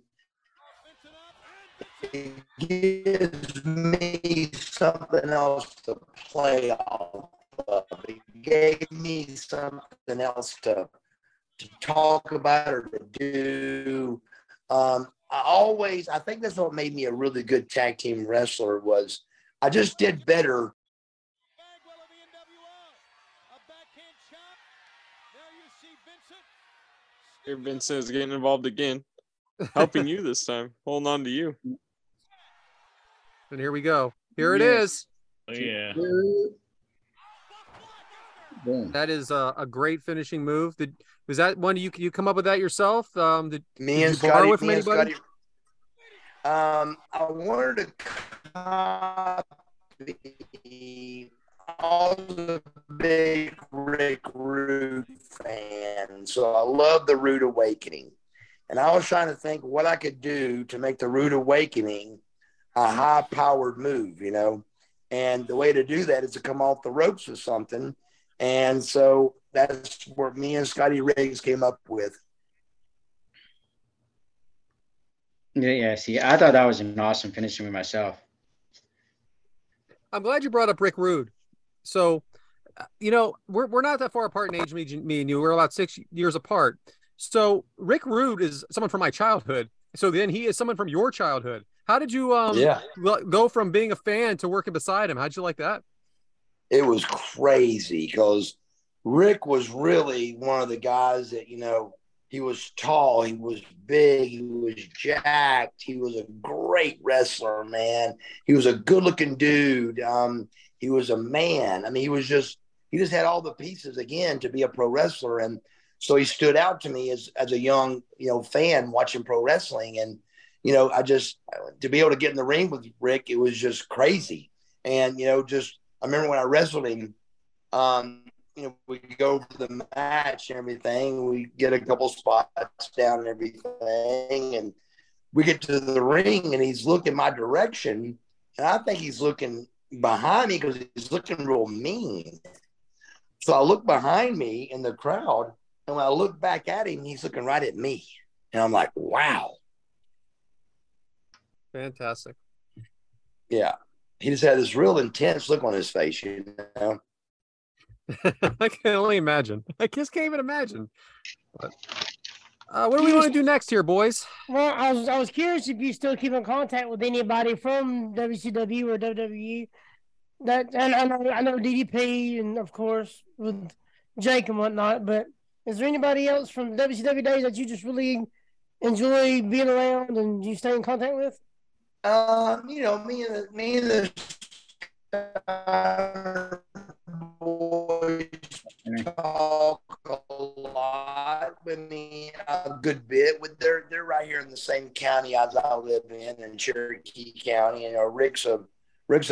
something else to play off of. It gave me something else to talk about or to do. I think that's what made me a really good tag team wrestler was I just did better. Bagwell of the NWO, a backhand chop. There you see Vincent. Here Vincent is getting involved again, helping you this time, holding on to you. And here we go. Here it is. Oh, yeah. That is a great finishing move. Was that one you come up with that yourself? I wanted to copy all the big Rick Rude fans, so I love the Rude Awakening, and I was trying to think what I could do to make the Rude Awakening a high-powered move, you know, and the way to do that is to come off the ropes with something, and so that's what me and Scotty Riggs came up with. Yeah, see, I thought that was an awesome finishing with myself. I'm glad you brought up Rick Rude. So, you know, we're not that far apart in age, me and you. We're about 6 years apart. So Rick Rude is someone from my childhood. So then he is someone from your childhood. How did you go from being a fan to working beside him? How'd you like that? It was crazy because Rick was really one of the guys that, you know, he was tall, he was big, he was jacked. He was a great wrestler, man. He was a good-looking dude. He was a man. I mean, he just had all the pieces again to be a pro wrestler. And so he stood out to me as a young, you know, fan watching pro wrestling. And, you know, to be able to get in the ring with Rick, it was just crazy. And, you know, I remember when I wrestled him, you know, we go to the match and everything. We get a couple spots down and everything. And we get to the ring and he's looking my direction. And I think he's looking behind me because he's looking real mean. So I look behind me in the crowd. And when I look back at him, he's looking right at me. And I'm like, wow. Fantastic. Yeah. He just had this real intense look on his face, you know. I can only imagine. I just can't even imagine. But, what do we want to do next here, boys? Well, I was curious if you still keep in contact with anybody from WCW or WWE. That, and I know DDP and, of course, with Jake and whatnot, but is there anybody else from WCW days that you just really enjoy being around and you stay in contact with? You know, me and the boys talk a lot with me a good bit. With they're right here in the same county as I live in Cherokee County. You know, Rick's a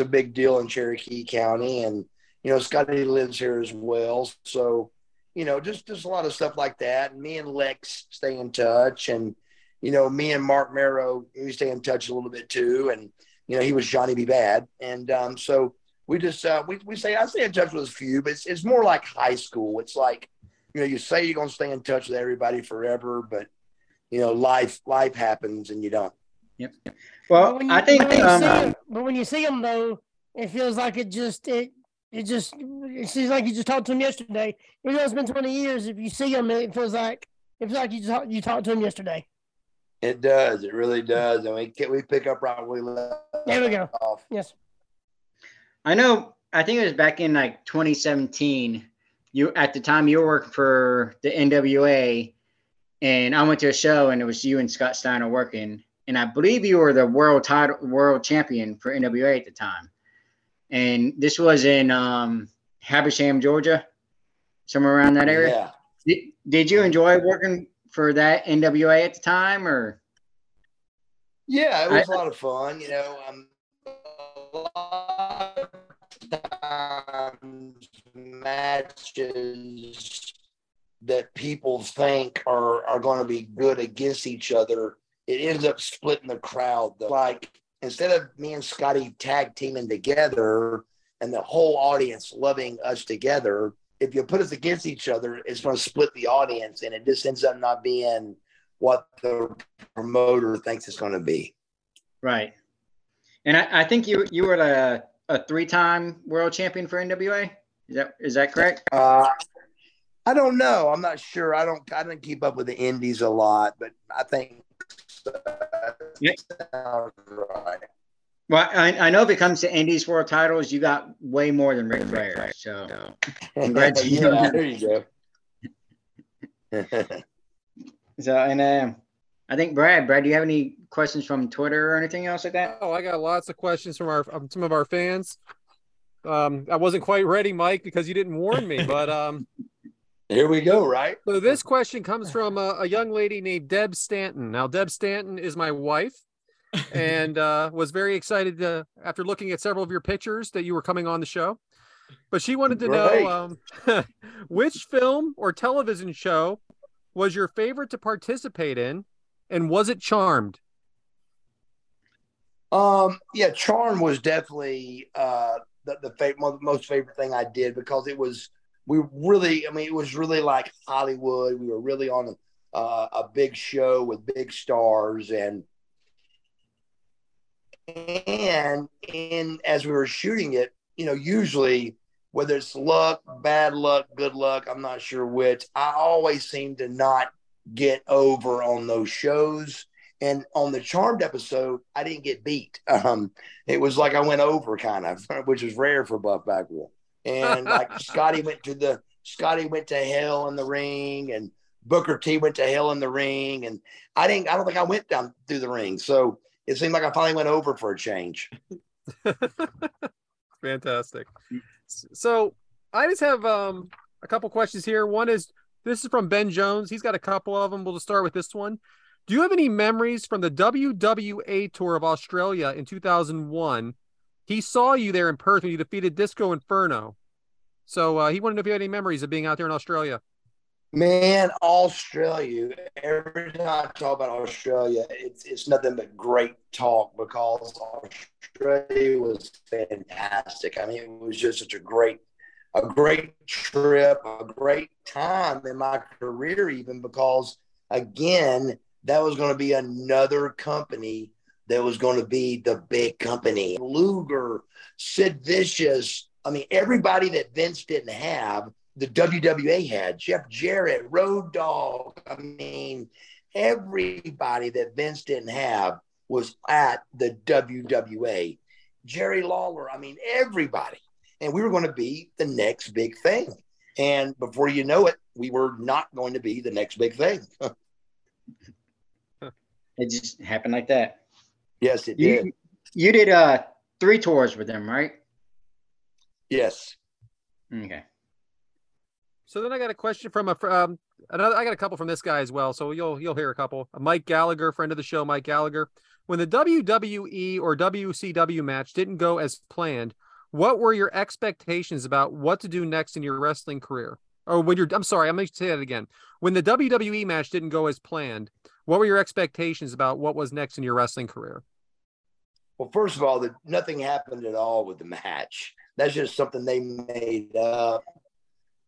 big deal in Cherokee County, and you know, Scotty lives here as well. So, you know, just a lot of stuff like that. And me and Lex stay in touch, and you know, me and Mark Merrow, we stay in touch a little bit too. And you know, he was Johnny B. Bad, and so we just I stay in touch with a few, but it's more like high school. It's like, you know, you say you're gonna stay in touch with everybody forever, but you know, life happens and you don't. Yep. Well, I think, but when you see them though, it feels like it seems like you just talked to them yesterday. Even though it's been 20 years, if you see them, it feels like you talked to them yesterday. It does. It really does. And we pick up right where we left off. There we go. Yes. I know, I think it was back in like 2017, at the time you were working for the NWA, and I went to a show and it was you and Scott Steiner working, and I believe you were the world champion for NWA at the time. And this was in Habersham, Georgia, somewhere around that area. Yeah. Did you enjoy working for that NWA at the time, or? Yeah, it was a lot of fun, you know. A lot of times matches that people think are going to be good against each other, it ends up splitting the crowd. Though. Like, instead of me and Scotty tag teaming together and the whole audience loving us together, if you put us against each other, it's going to split the audience, and it just ends up not being what the promoter thinks it's going to be. Right. And I think you were a 3-time world champion for NWA. Is that correct? I don't know. I'm not sure. I didn't keep up with the indies a lot, but I think sounds right. Well, I know if it comes to indies world titles, you got way more than Ric Flair. So congratulations. Yeah, there you go. So, and I think Brad, do you have any questions from Twitter or anything else like that? Oh, I got lots of questions from some of our fans. I wasn't quite ready, Mike, because you didn't warn me, but here we go, right? So this question comes from a young lady named Deb Stanton. Now, Deb Stanton is my wife, and was very excited after looking at several of your pictures that you were coming on the show. But she wanted to know which film or television show was your favorite to participate in? And was it Charmed? Yeah, Charmed was definitely the most favorite thing I did, because it was really like Hollywood. We were really on a big show with big stars, and as we were shooting it, you know, usually whether it's luck, bad luck, good luck, I'm not sure which, I always seem to not get over on those shows. And on the Charmed episode, I didn't get beat. It was like I went over, kind of, which was rare for Buff Bagwell. And like Scotty went to hell in the ring, and Booker T went to hell in the ring, and I don't think I went down through the ring. So it seemed like I finally went over for a change. Fantastic. So I just have a couple questions here. One is, this is from Ben Jones. He's got a couple of them. We'll just start with this one. Do you have any memories from the WWA tour of Australia in 2001? He saw you there in Perth when you defeated Disco Inferno. So he wanted to know if you had any memories of being out there in Australia. Man, Australia, every time I talk about Australia, it's nothing but great talk, because Australia was fantastic. I mean, it was just such a great trip, a great time in my career, even because, again, that was going to be another company that was going to be the big company. Luger, Sid Vicious, I mean, everybody that Vince didn't have, the WWA had. Jeff Jarrett, Road Dogg. I mean, everybody that Vince didn't have was at the WWA. Jerry Lawler, I mean, everybody. And we were going to be the next big thing. And before you know it, we were not going to be the next big thing. It just happened like that. Yes, it did. You did 3 tours with them, right? Yes. Okay. So then I got a question from another. I got a couple from this guy as well. So you'll hear a couple. Mike Gallagher, friend of the show, Mike Gallagher. When the WWE or WCW match didn't go as planned, what were your expectations about what to do next in your wrestling career? Or when you're, I'm sorry, I'm going to say that again. When the WWE match didn't go as planned, what were your expectations about what was next in your wrestling career? Well, first of all, nothing happened at all with the match. That's just something they made up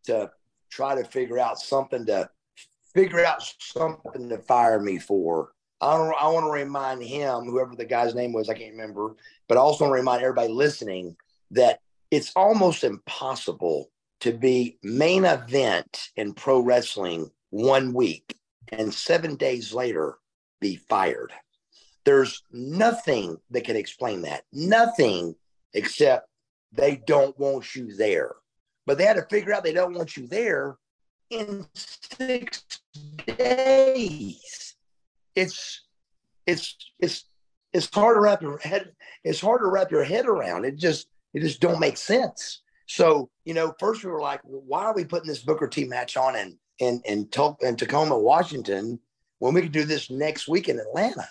to try to figure out something to fire me for. I want to remind him, whoever the guy's name was, I can't remember, but I also want to remind everybody listening that it's almost impossible to be main event in pro wrestling 1 week and 7 days later be fired. There's nothing that can explain that. Nothing, except they don't want you there. But they had to figure out they don't want you there in 6 days. It's hard to wrap your head. It's hard to wrap your head around. It just don't make sense. So, you know, first we were like, well, why are we putting this Booker T match on in Tacoma, Washington, when we could do this next week in Atlanta?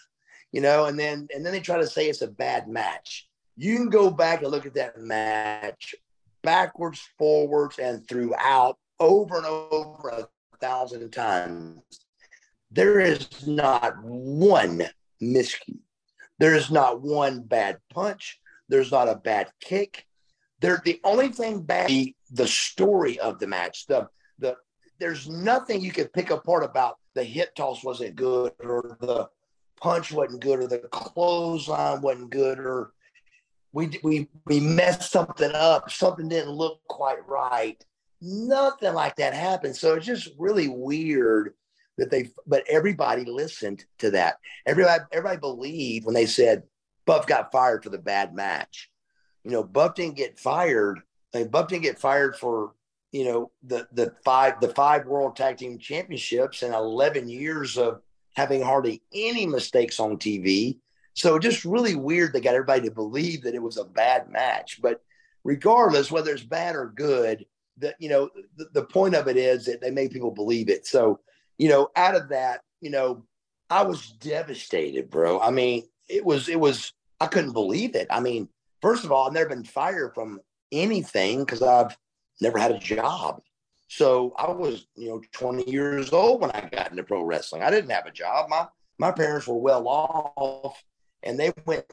You know, and then they try to say it's a bad match. You can go back and look at that match backwards, forwards, and throughout, over and over 1,000 times. There is not one miscue. There is not one bad punch. There's not a bad kick. The only thing bad is the story of the match. There's nothing you could pick apart about the hip toss wasn't good, or the punch wasn't good, or the clothesline wasn't good, or we messed something up. Something didn't look quite right. Nothing like that happened. So it's just really weird but everybody listened to that. Everybody believed when they said Buff got fired for the bad match. You know, Buff didn't get fired. I mean, Buff didn't get fired for, you know, the five World Tag Team Championships and 11 years of having hardly any mistakes on TV. So just really weird. They got everybody to believe that it was a bad match, but regardless, whether it's bad or good, that, you know, the point of it is that they made people believe it. So, you know, out of that, you know, I was devastated, bro. I mean, it was, I couldn't believe it. I mean, first of all, I've never been fired from anything, 'cause I've never had a job. So I was, you know, 20 years old when I got into pro wrestling. I didn't have a job. My parents were well off, and they went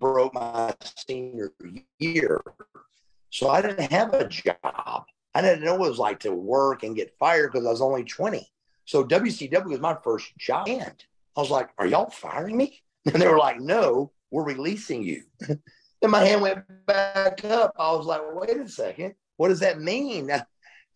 broke my senior year. So I didn't have a job. I didn't know what it was like to work and get fired, because I was only 20. So WCW was my first job. And I was like, are y'all firing me? And they were like, no, we're releasing you. Then my hand went back up. I was like, wait a second. What does that mean?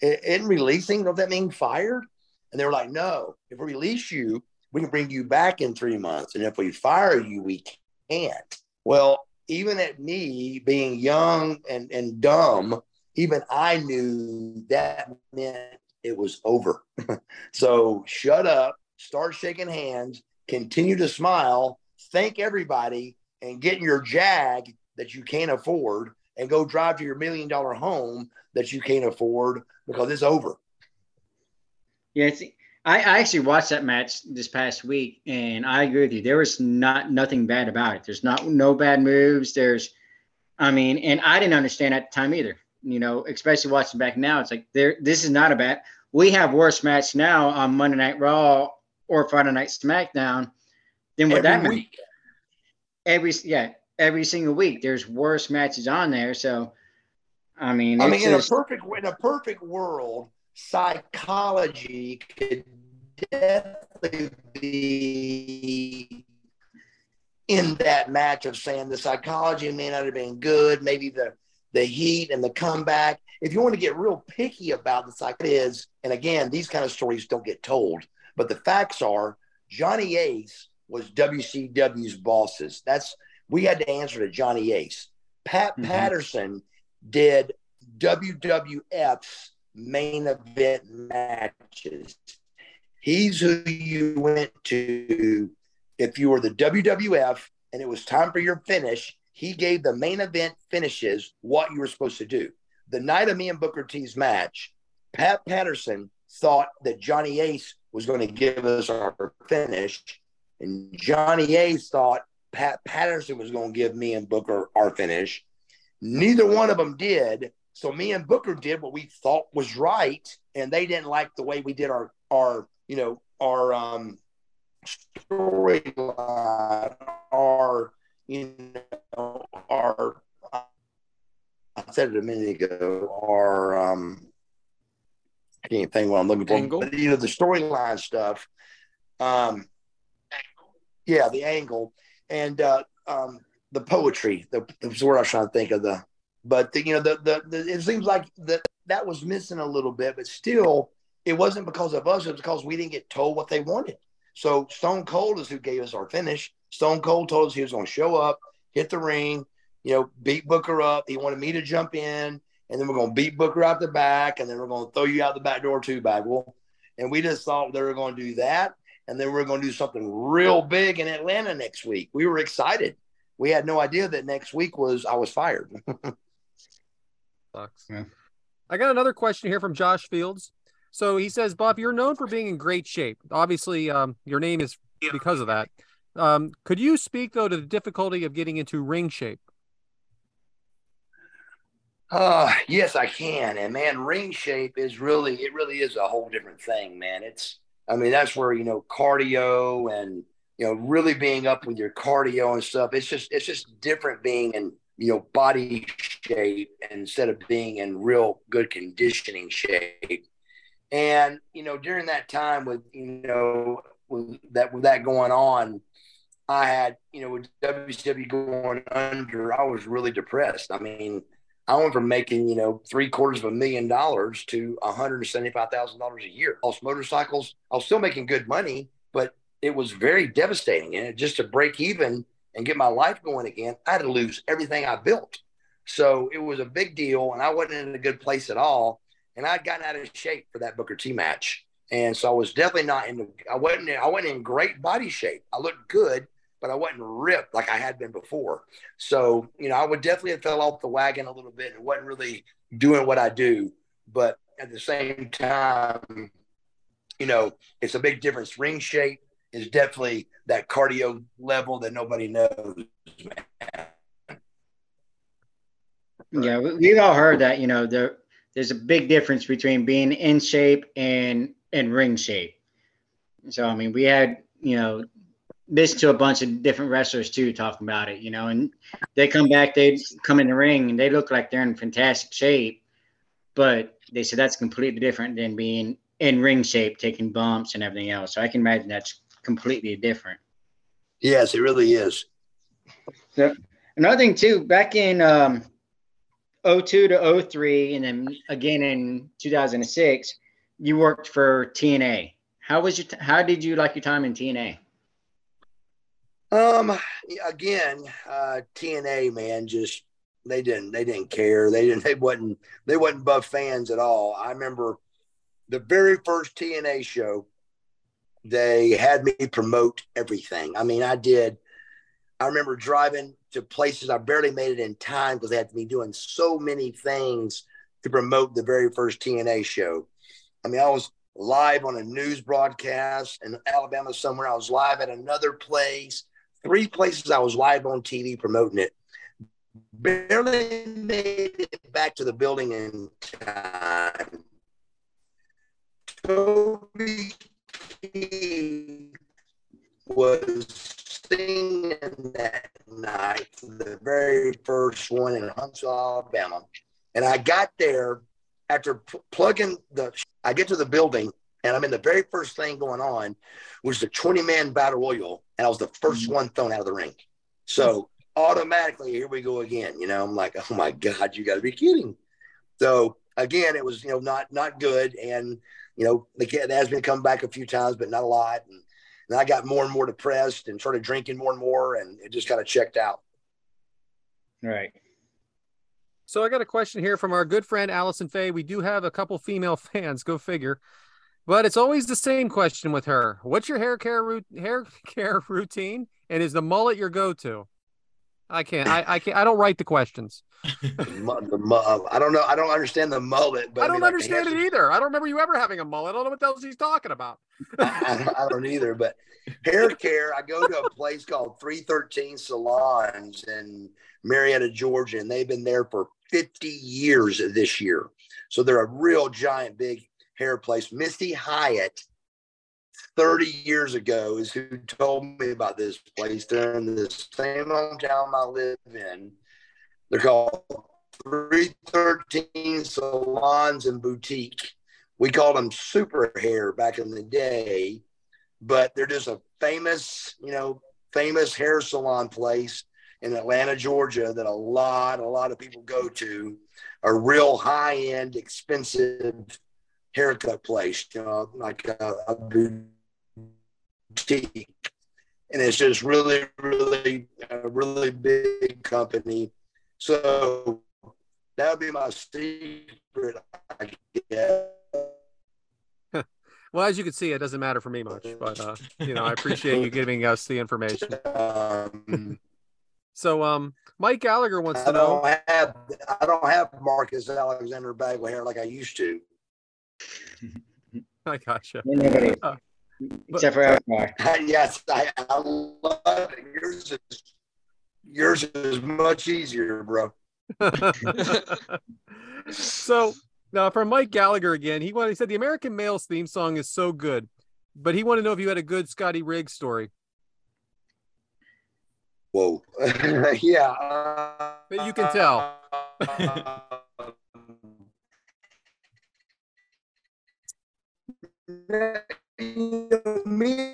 In releasing, does that mean fired? And they were like, no, if we release you, we can bring you back in 3 months. And if we fire you, we can't. Well, even at me being young and dumb, even I knew that meant it was over. So shut up, start shaking hands, continue to smile, thank everybody, and get in your Jag that you can't afford, and go drive to your $1 million home that you can't afford, because it's over. Yeah, I actually watched that match this past week, and I agree with you. There was nothing bad about it. There's no bad moves. I mean, and I didn't understand at the time either. you know, especially watching back now, it's like this is not a bad. We have worse match now on Monday Night Raw or Friday Night SmackDown than what that match. Every single week there's worse matches on there. So, I mean, in a perfect world, psychology could definitely be in that match of saying the psychology may not have been good. Maybe the heat and the comeback. If you want to get real picky about the psych is, and again, these kind of stories don't get told, but the facts are Johnny Ace was WCW's bosses. We had to answer to Johnny Ace. Pat Patterson did WWF's main event matches. He's who you went to if you were the WWF and it was time for your finish. He gave the main event finishes what you were supposed to do. The night of me and Booker T's match, Pat Patterson thought that Johnny Ace was going to give us our finish, and Johnny Ace thought Pat Patterson was going to give me and Booker our finish. Neither one of them did, so me and Booker did what we thought was right, and they didn't like the way we did our storyline, I said it a minute ago, I can't think what I'm looking for. But, the storyline stuff. The angle and the poetry. The word I was trying to think of. It seems like that was missing a little bit, but still, it wasn't because of us. It was because we didn't get told what they wanted. So Stone Cold is who gave us our finish. Stone Cold told us he was going to show up, hit the ring, beat Booker up. He wanted me to jump in, and then we're going to beat Booker out the back, and then we're going to throw you out the back door too, Bagwell. And we just thought they were going to do that, and then we're going to do something real big in Atlanta next week. We were excited. We had no idea that next week I was fired. Sucks. Yeah. I got another question here from Josh Fields. So he says, Bob, you're known for being in great shape. Obviously, your name is because of that. Could you speak, though, to the difficulty of getting into ring shape? Yes, I can. And, man, ring shape is really is a whole different thing, man. That's where, cardio and, really being up with your cardio and stuff. It's just different being in, body shape instead of being in real good conditioning shape. And, during that time with, with that going on, I had, with WCW going under, I was really depressed. I mean, I went from making, $750,000 to $175,000 a year. I lost motorcycles. I was still making good money, but it was very devastating. And just to break even and get my life going again, I had to lose everything I built. So it was a big deal, and I wasn't in a good place at all. And I'd gotten out of shape for that Booker T match. And so I was definitely I wasn't in great body shape. I looked good, but I wasn't ripped like I had been before. So, I would definitely have fell off the wagon a little bit and wasn't really doing what I do. But at the same time, it's a big difference. Ring shape is definitely that cardio level that nobody knows, man. Yeah, we've all heard that, there's a big difference between being in shape and in ring shape. So, we had, listened to a bunch of different wrestlers too, talking about it, and they come back, they come in the ring and they look like they're in fantastic shape, but they said that's completely different than being in ring shape, taking bumps and everything else. So I can imagine that's completely different. Yes, it really is. So another thing too, back in, 2002 to 2003, and then again in 2006, you worked for TNA. How did you like your time in TNA? TNA, man, just they didn't care. They wasn't Buff fans at all. I remember the very first TNA show, they had me promote everything. I remember driving to places. I barely made it in time because they had to be doing so many things to promote the very first TNA show. I was live on a news broadcast in Alabama somewhere. I was live at another place. 3 places I was live on TV promoting it. barely made it back to the building in time. Toby was singing that night, the very first one in Huntsville, Alabama. And I got there after plugging the, I get to the building and I'm in the very first thing going on was the 20-man battle royal. And I was the first one thrown out of the ring. So automatically, here we go again. You know, I'm like, oh my God, you got to be kidding. So again, it was, you know, not good. And, you know, the kid has been coming back a few times, but not a lot. And I got more and more depressed and started drinking more and more, and it just kind of checked out. All right. So I got a question here from our good friend, Allison Faye. We do have a couple female fans, go figure. But it's always the same question with her. What's your hair care routine? And is the mullet your go-to? I don't write the questions. I don't know. I don't understand the mullet. But I don't understand it either. I don't remember you ever having a mullet. I don't know what the hell she's talking about. I don't either. But hair care, I go to a place called 313 Salons in Marietta, Georgia, and they've been there for 50 years this year. So they're a real giant, big hair place. Missy Hyatt, 30 years ago, is who told me about this place. They're in the same hometown I live in. They're called 313 Salons and Boutique. We called them Super Hair back in the day, but they're just a famous, you know, famous hair salon place in Atlanta, Georgia, that a lot of people go to. A real high-end, expensive haircut place, you know, like a boutique, and it's just really big company. So that would be my secret, I guess. Well, as you can see, it doesn't matter for me much, but you know, I appreciate you giving us the information. So Mike Gallagher wants to know. I don't have Marcus Alexander Bagwell hair like I used to. I gotcha. Nobody, except for Elmar. Yes, I love it. Yours is much easier, bro. So now from Mike Gallagher again, he said the American Males theme song is so good, but he wanted to know if you had a good Scotty Riggs story. Whoa. Yeah. But you can tell. Me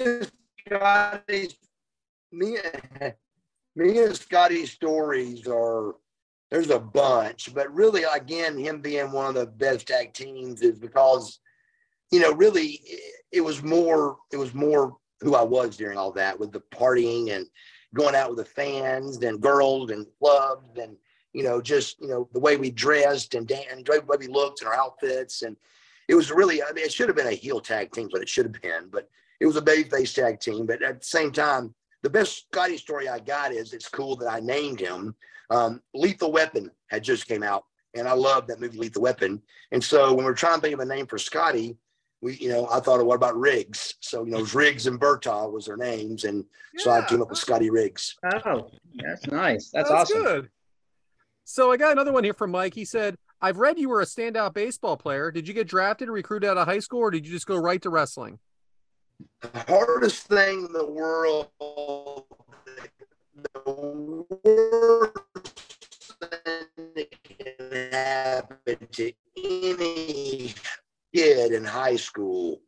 and Scotty's stories are, there's a bunch, but really, again, him being one of the best tag teams is because, you know, really it was more who I was during all that, with the partying and going out with the fans and girls and clubs and, you know, just, you know, the way we dressed and the way we looked and our outfits. And it was really, I mean, it should have been a heel tag team, but it should have been, but it was a babyface tag team. But at the same time, the best Scotty story I got is, it's cool that I named him. Lethal Weapon had just came out, and I loved that movie, Lethal Weapon. And so when we were trying to think of a name for Scotty, I thought, well, what about Riggs? So, you know, it was Riggs and Bertha was their names. And so I came up with Scotty Riggs. Oh, that's nice. That's awesome. Good. So I got another one here from Mike. He said, I've read you were a standout baseball player. Did you get drafted or recruited out of high school, or did you just go right to wrestling? The hardest thing in the world, the worst thing that can happen to any kid in high school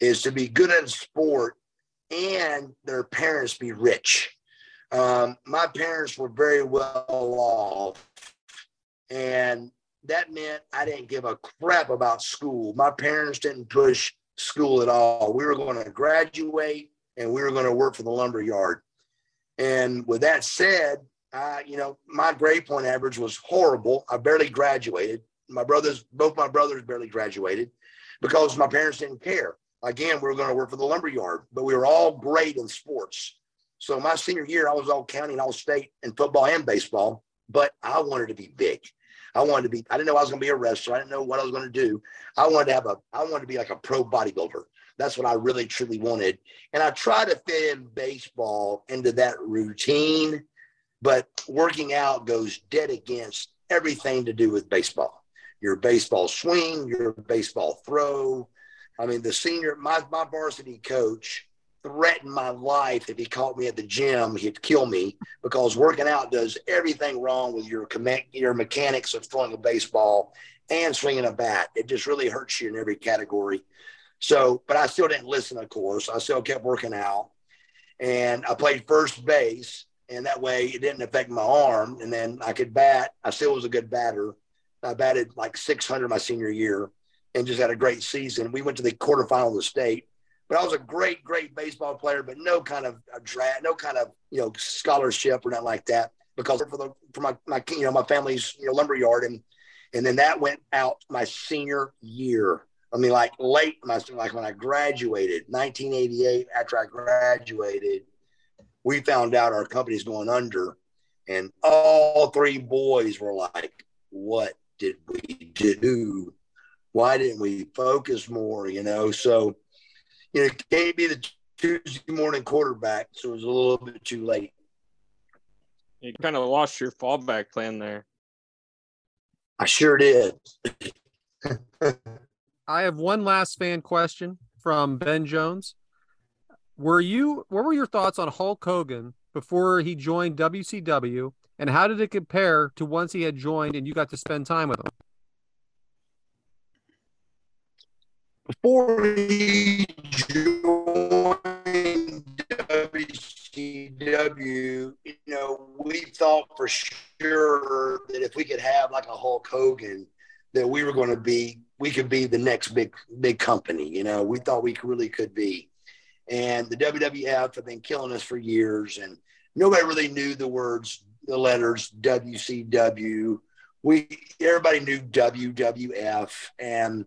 is to be good at a sport and their parents be rich. My parents were very well off, and that meant I didn't give a crap about school. My parents didn't push school at all. We were going to graduate and we were going to work for the lumber yard. And with that said, my grade point average was horrible. I barely graduated. Both my brothers barely graduated because my parents didn't care. Again, we were going to work for the lumber yard, but we were all great in sports. So my senior year, I was all county and all state in football and baseball, but I wanted to be big. I didn't know I was going to be a wrestler. I didn't know what I was going to do. I wanted to be like a pro bodybuilder. That's what I really, truly wanted. And I tried to fit in baseball into that routine, But working out goes dead against everything to do with baseball. Your baseball swing, your baseball throw. I mean, the senior, my varsity coach threatened my life. If he caught me at the gym, he'd kill me, because working out does everything wrong with your mechanics of throwing a baseball and swinging a bat. It just really hurts you in every category. So, but I still didn't listen, of course. I still kept working out, and I played first base, and that way it didn't affect my arm. And then I could bat. I still was a good batter. I batted like 600 my senior year and just had a great season. We went to the quarterfinal of the state, but I was a great, great baseball player, but no kind of a draft, no kind of, you know, scholarship or nothing like that, because for my you know, my family's, you know, lumberyard. And then that went out my senior year. I mean, like late, like when I graduated, 1988, after I graduated, we found out our company's going under, and all three boys were like, what did we do? Why didn't we focus more? You know, so, you know, it can't be the Tuesday morning quarterback. So it was a little bit too late. You kind of lost your fallback plan there. I sure did. I have one last fan question from Ben Jones. What were your thoughts on Hulk Hogan before he joined WCW, and how did it compare to once he had joined and you got to spend time with him? Before he joined WCW, you know, we thought for sure that if we could have like a Hulk Hogan, that we were going to be, we could be the next big company. You know, we thought we really could be. And the WWF have been killing us for years, and nobody really knew the letters WCW. Everybody knew WWF, and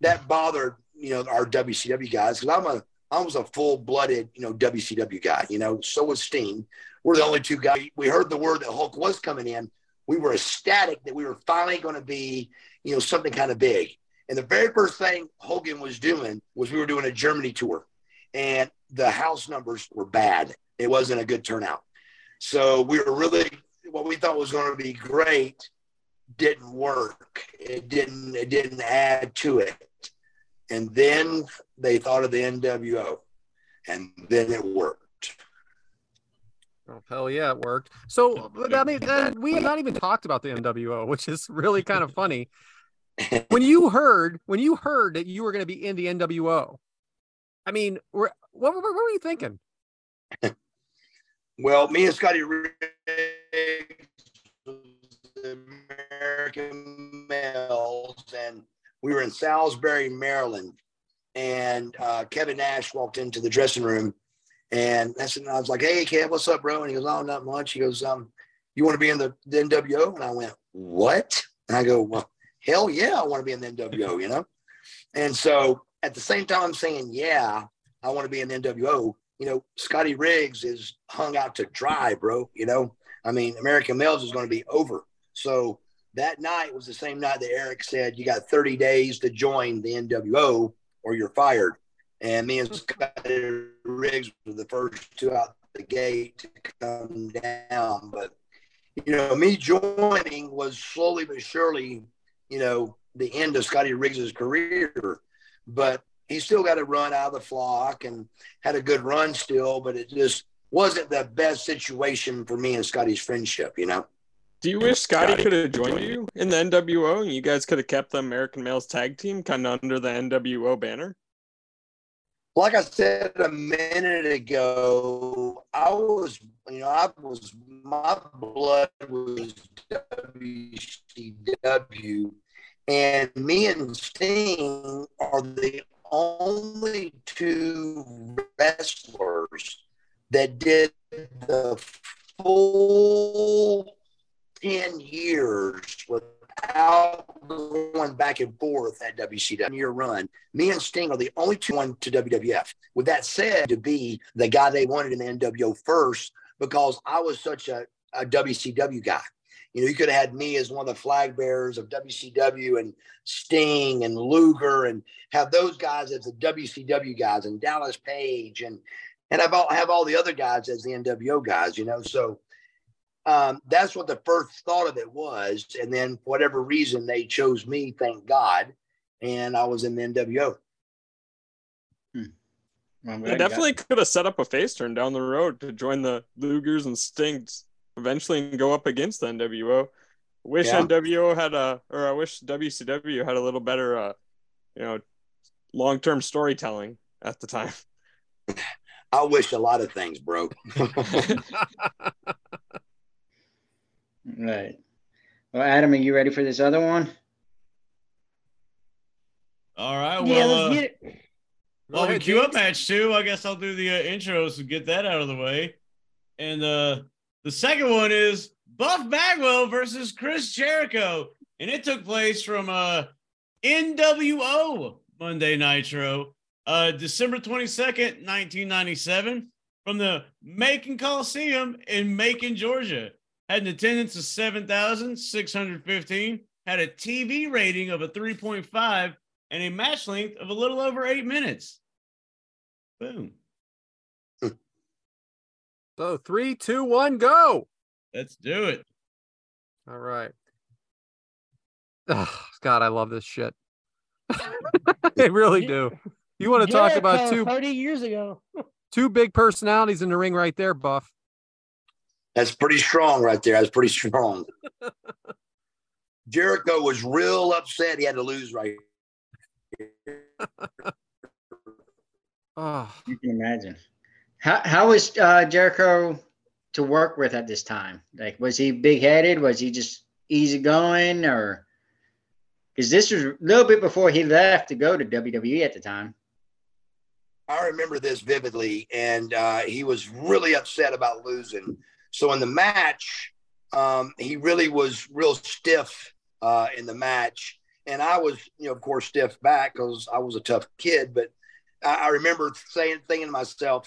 that bothered, you know, our WCW guys, because I was a full-blooded, you know, WCW guy. You know, so was Sting. We're the only two guys. We heard the word that Hulk was coming in. We were ecstatic that we were finally going to be, you know, something kind of big. And the very first thing Hogan was doing was we were doing a Germany tour. And the house numbers were bad. It wasn't a good turnout. So we were really, what we thought was going to be great didn't work. It didn't add to it. And then they thought of the NWO, and then it worked. Oh, hell yeah, it worked. So, I mean, we have not even talked about the NWO, which is really kind of funny. When you heard that you were going to be in the NWO, I mean, what were you thinking? Well, me and Scotty Riggs, the American Males, and we were in Salisbury, Maryland, and Kevin Nash walked into the dressing room, and that's when I was like, hey, Kev, what's up, bro? And he goes, oh, not much. He goes, you want to be in the NWO? And I went, what? And I go, well, hell yeah, I want to be in the NWO, you know? And so, at the same time saying, yeah, I want to be in the NWO, you know, Scotty Riggs is hung out to dry, bro. You know, I mean, American Males is going to be over. So that night was the same night that Eric said, you got 30 days to join the NWO or you're fired. And me and Scotty Riggs were the first two out the gate to come down. But, you know, me joining was slowly but surely, you know, the end of Scotty Riggs's career. But he still got a run out of the flock and had a good run still, but it just wasn't the best situation for me and Scotty's friendship, you know? Do you wish Scotty could have joined you in the NWO and you guys could have kept the American Males tag team kind of under the NWO banner? Like I said a minute ago, my blood was WCW. And me and Sting are the only two wrestlers that did the full 10 years without going back and forth at WCW year run. Me and Sting are the only two went to WWF. With that said, to be the guy they wanted in the NWO first, because I was such a WCW guy. You know, you could have had me as one of the flag bearers of WCW and Sting and Luger, and have those guys as the WCW guys and Dallas Page, and have all the other guys as the NWO guys, you know. So That's what the first thought of it was. And then for whatever reason, they chose me, thank God. And I was in the NWO. I definitely could have set up a face turn down the road to join the Lugers and Stings eventually and go up against the NWO. I wish WCW had a little better, long-term storytelling at the time. I wish a lot of things, bro. Right. Well, Adam, are you ready for this other one? All right. Well, yeah, we queue up match two. I guess I'll do the intros to get that out of the way. And the second one is Buff Bagwell versus Chris Jericho. And it took place from NWO Monday Nitro, December 22nd, 1997, from the Macon Coliseum in Macon, Georgia. Had an attendance of 7,615, had a TV rating of a 3.5, and a match length of a little over 8 minutes. Boom. So 3, 2, 1, go. Let's do it. All right. Oh, God, I love this shit. They really do. You want to talk about 30 years ago. Two big personalities in the ring right there, Buff. That's pretty strong right there. That's pretty strong. Jericho was real upset he had to lose right here. Oh. You can imagine. How was Jericho to work with at this time? Like, was he big-headed? Was he just easygoing? Or because this was a little bit before he left to go to WWE at the time. I remember this vividly, and he was really upset about losing. So in the match, he really was real stiff in the match. And I was, of course, stiff back because I was a tough kid. But I remember thinking to myself,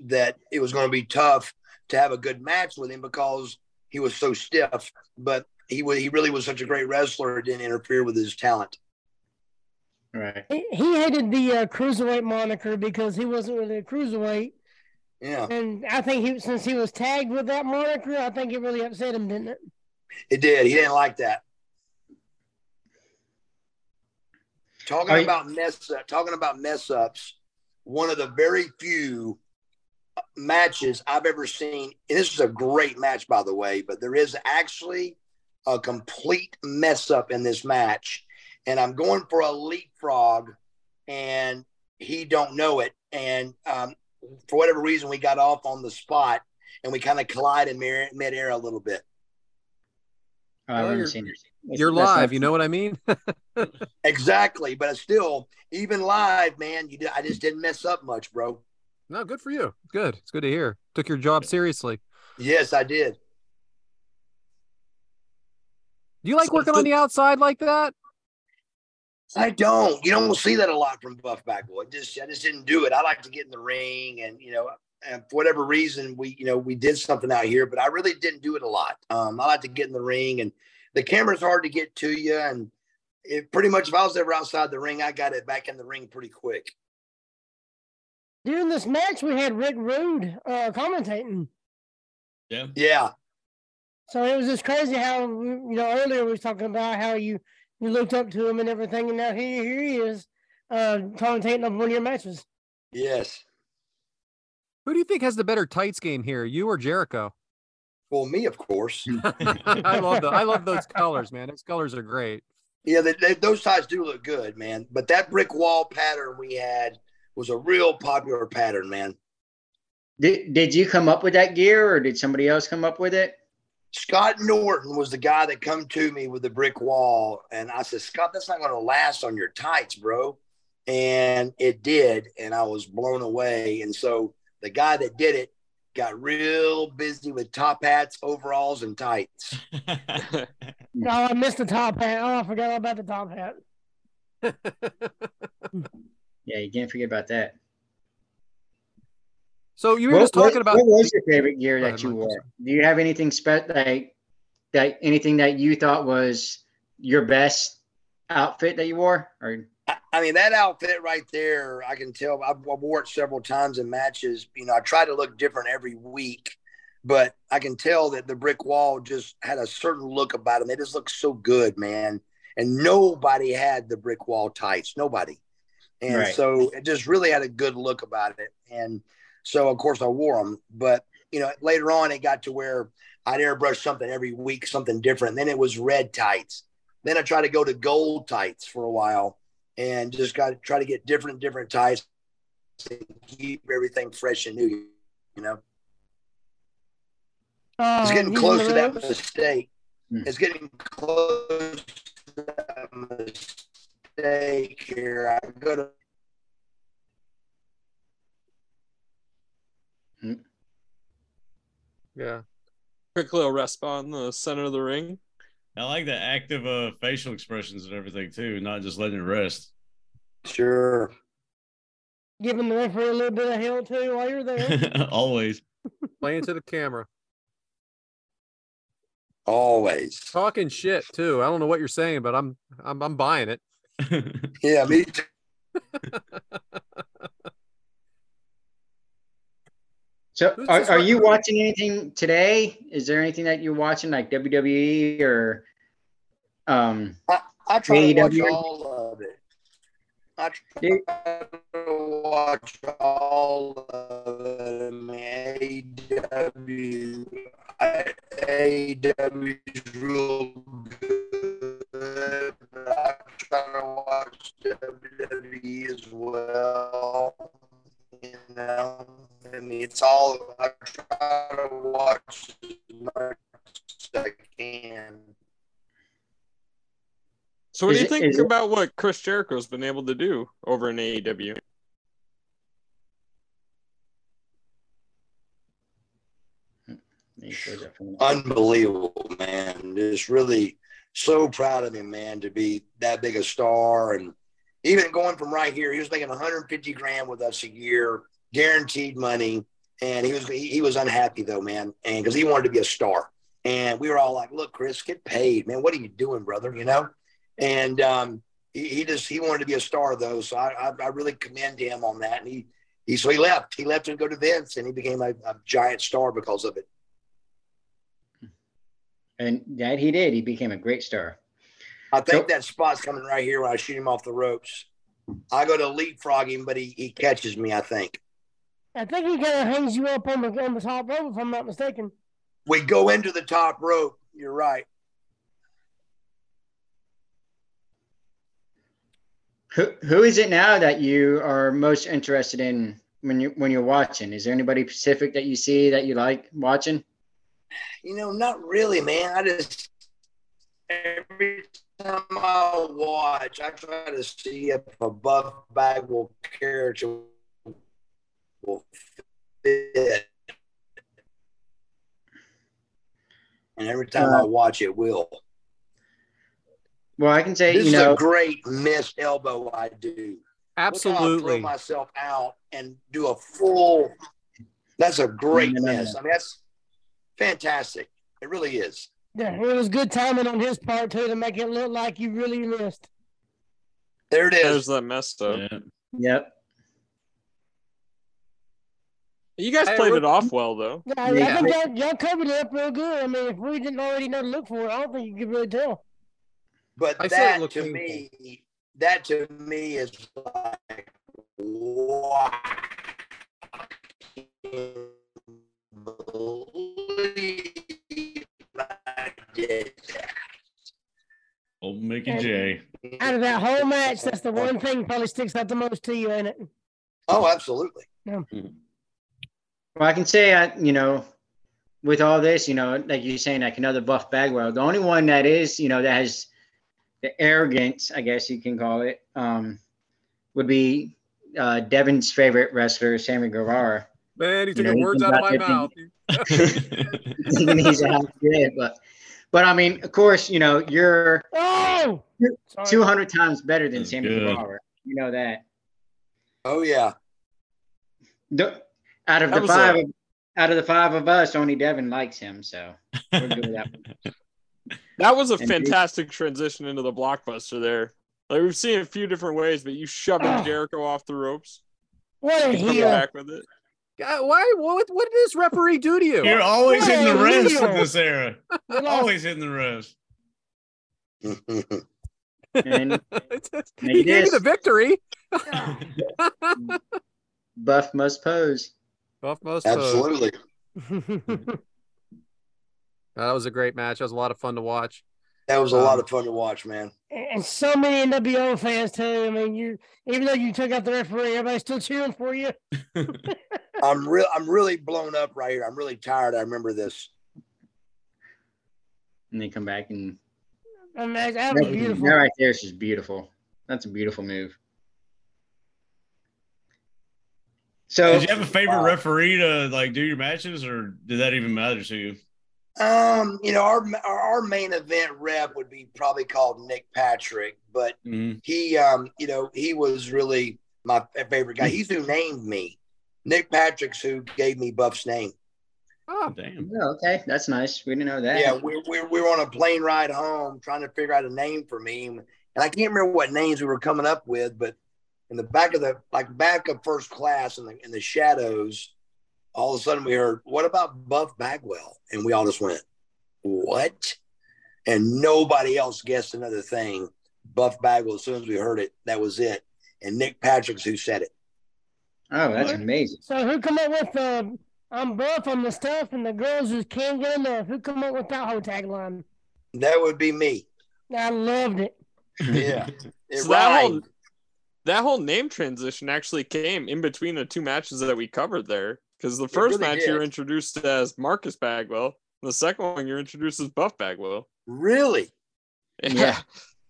that it was going to be tough to have a good match with him because he was so stiff. But he really was such a great wrestler, it didn't interfere with his talent. Right. He hated the cruiserweight moniker because he wasn't really a cruiserweight. Yeah. And I think since he was tagged with that moniker, I think it really upset him, didn't it? It did. He didn't like that. Talking about mess ups, one of the very few matches I've ever seen, and this is a great match, by the way, but there is actually a complete mess up in this match. And I'm going for a leapfrog, and he don't know it. And for whatever reason, we got off on the spot, and we kind of collide in mid-air a little bit. You're live, you know what I mean? Exactly, but it's still, even live, man, I just didn't mess up much, bro. No, good for you. Good. It's good to hear. Took your job seriously. Yes, I did. Do you like working on the outside like that? I don't. You don't see that a lot from Buff Bagwell. I just didn't do it. I like to get in the ring, and and for whatever reason, we did something out here, but I really didn't do it a lot. I like to get in the ring, and the camera's hard to get to you. And it pretty much, if I was ever outside the ring, I got it back in the ring pretty quick. During this match, we had Rick Rude commentating. Yeah, yeah. So it was just crazy how earlier we were talking about how you looked up to him and everything, and now here he is commentating on one of your matches. Yes. Who do you think has the better tights game here, you or Jericho? Well, me, of course. I love those colors, man. Those colors are great. Yeah, those tights do look good, man. But that brick wall pattern we had was a real popular pattern, man. Did you come up with that gear, or did somebody else come up with it? Scott Norton was the guy that come to me with the brick wall. And I said, Scott, that's not going to last on your tights, bro. And it did. And I was blown away. And so the guy that did it got real busy with top hats, overalls, and tights. No, I missed the top hat. Oh, I forgot all about the top hat. Yeah, you can't forget about that. So you were talking about what was your favorite gear that you wore? Do you have anything anything that you thought was your best outfit that you wore? Or I mean, that outfit right there, I can tell I wore it several times in matches. I try to look different every week. But I can tell that the brick wall just had a certain look about him. It just looked so good, man. And nobody had the brick wall tights, nobody. And right. So it just really had a good look about it. And so, of course, I wore them. But, you know, later on, it got to where I'd airbrush something every week, something different. Then it was red tights. Then I tried to go to gold tights for a while and just got to try to get different tights and keep everything fresh and new, you know. It's getting close to that mistake. It's getting close to that mistake here. I go to. Yeah. Quick little rest on the center of the ring. I like the active facial expressions and everything, too, not just letting it rest. Sure. Giving the referee a little bit of hell, too, while you're there. Always. Playing to the camera. Always talking shit too. I don't know what you're saying, but I'm buying it. Yeah, me too. So are you watching anything today? Is there anything that you're watching, like WWE or I try to watch all of it. I try to watch all of it, man. AEW is real good, but I try to watch WWE as well. You know, I mean, it's all I try to watch as much as I can. So what do you think about what Chris Jericho's been able to do over in AEW? Unbelievable, man. Just really so proud of him, man, to be that big a star. And even going from right here, he was making $150,000 with us a year, guaranteed money. And he was unhappy, though, man, and because he wanted to be a star. And we were all like, look, Chris, get paid, man. What are you doing, brother, you know? And he wanted to be a star, though. So I really commend him on that. And he left. He left to go to Vince, and he became a giant star because of it. And that he did. He became a great star. I think that spot's coming right here when I shoot him off the ropes. I go to leapfrog him, but he catches me, I think. I think he kind of hangs you up on the top rope, if I'm not mistaken. We go into the top rope. You're right. Who is it now that you are most interested in when you're watching? Is there anybody specific that you see that you like watching? You know, not really, man. I just every time I watch, I try to see if a Buff Bagwell character will fit, and every time I watch, it will. Well, I can say this is a great missed elbow. I do absolutely throw myself out and do a full. That's a great miss. I mean, that's fantastic. It really is. Yeah, it was good timing on his part too to make it look like you really missed. There it is. There's that mess up. Yeah. Yep. You guys played it off well, though. Yeah, I think y'all covered it up real good. I mean, if we didn't already know to look for it, I don't think you could really tell. But that to me is like, wow, I did that. Old Mickey J. Out of that whole match, that's the one thing that probably sticks out the most to you, ain't it? Oh, absolutely. Yeah. Well, I can say, with all this, like you're saying, like another Buff Bagwell, the only one that is, that has the arrogance, I guess you can call it, would be Devin's favorite wrestler, Sammy Guevara. Man, he's taking words out of my mouth. He's out there, but I mean, of course, you're 200 times better than Sammy Guevara. You know that. Oh yeah. Out of the five of us, only Devin likes him, so we're good with that one. That was a fantastic transition into the blockbuster there. Like, we've seen it a few different ways, but you shoving Jericho off the ropes. What a heel. Back with it. Why? What did this referee do to you? You're always hitting the refs in this era. Always hitting the refs. And he gave you the victory. Buff must pose. Buff must absolutely. Pose. Absolutely. That was a great match. That was a lot of fun to watch. That was a lot of fun to watch, man. And so many NWO fans too. I mean, you even though you took out the referee, everybody's still cheering for you. I'm really blown up right here. I'm really tired. I remember this. And they come back and that was beautiful. That right there is just beautiful. That's a beautiful move. So did you have a favorite referee to like do your matches, or did that even matter to you? You know, our main event rep would be probably called Nick Patrick, but you know, he was really my favorite guy. He's who named me. Nick Patrick's who gave me Buff's name. Oh, damn. Oh, okay. That's nice. We didn't know that. Yeah, we were on a plane ride home trying to figure out a name for me. And I can't remember what names we were coming up with, but in the back of the back of first class in the shadows, all of a sudden we heard, what about Buff Bagwell? And we all just went, what? And nobody else guessed another thing. Buff Bagwell, as soon as we heard it, that was it. And Nick Patrick's who said it. Oh, that's amazing. So who come up with I'm Buff, I'm the stuff, and the girls just can't get enough? Who come up with that whole tagline? That would be me. I loved it. Yeah. It so that whole name transition actually came in between the two matches that we covered there. Because the first match you were introduced as Marcus Bagwell, and the second one you're introduced as Buff Bagwell. Really? Yeah.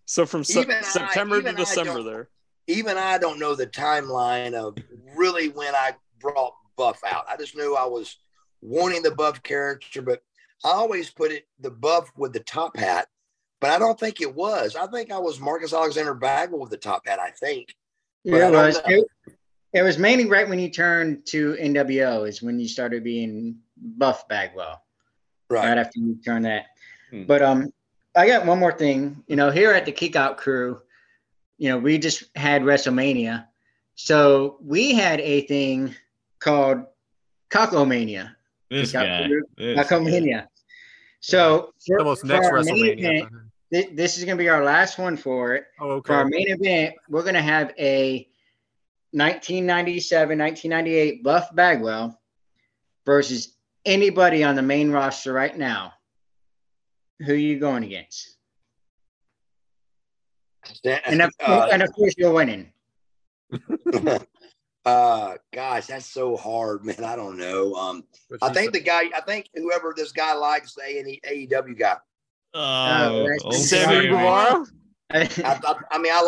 So from September to December there. Even I don't know the timeline of really when I brought Buff out. I just knew I was wanting the Buff character, but I always put it the Buff with the top hat, but I don't think it was. I think I was Marcus Alexander Bagwell with the top hat, I think. Yeah, it was mainly right when you turned to NWO is when you started being Buff Bagwell. Right after you turned that. But I got one more thing. You know, here at the Kickout Crew, you know, we just had WrestleMania. So we had a thing called Cockomania. This guy. Cockomania. So for, almost next WrestleMania. Event, this is going to be our last one for it. Oh, okay. For our main event, we're going to have a 1997, 1998 Buff Bagwell versus anybody on the main roster right now. Who are you going against? And of course, you're winning. Gosh, that's so hard, man. I don't know. I think whoever this guy likes, the AEW guy. Sammy Guevara. I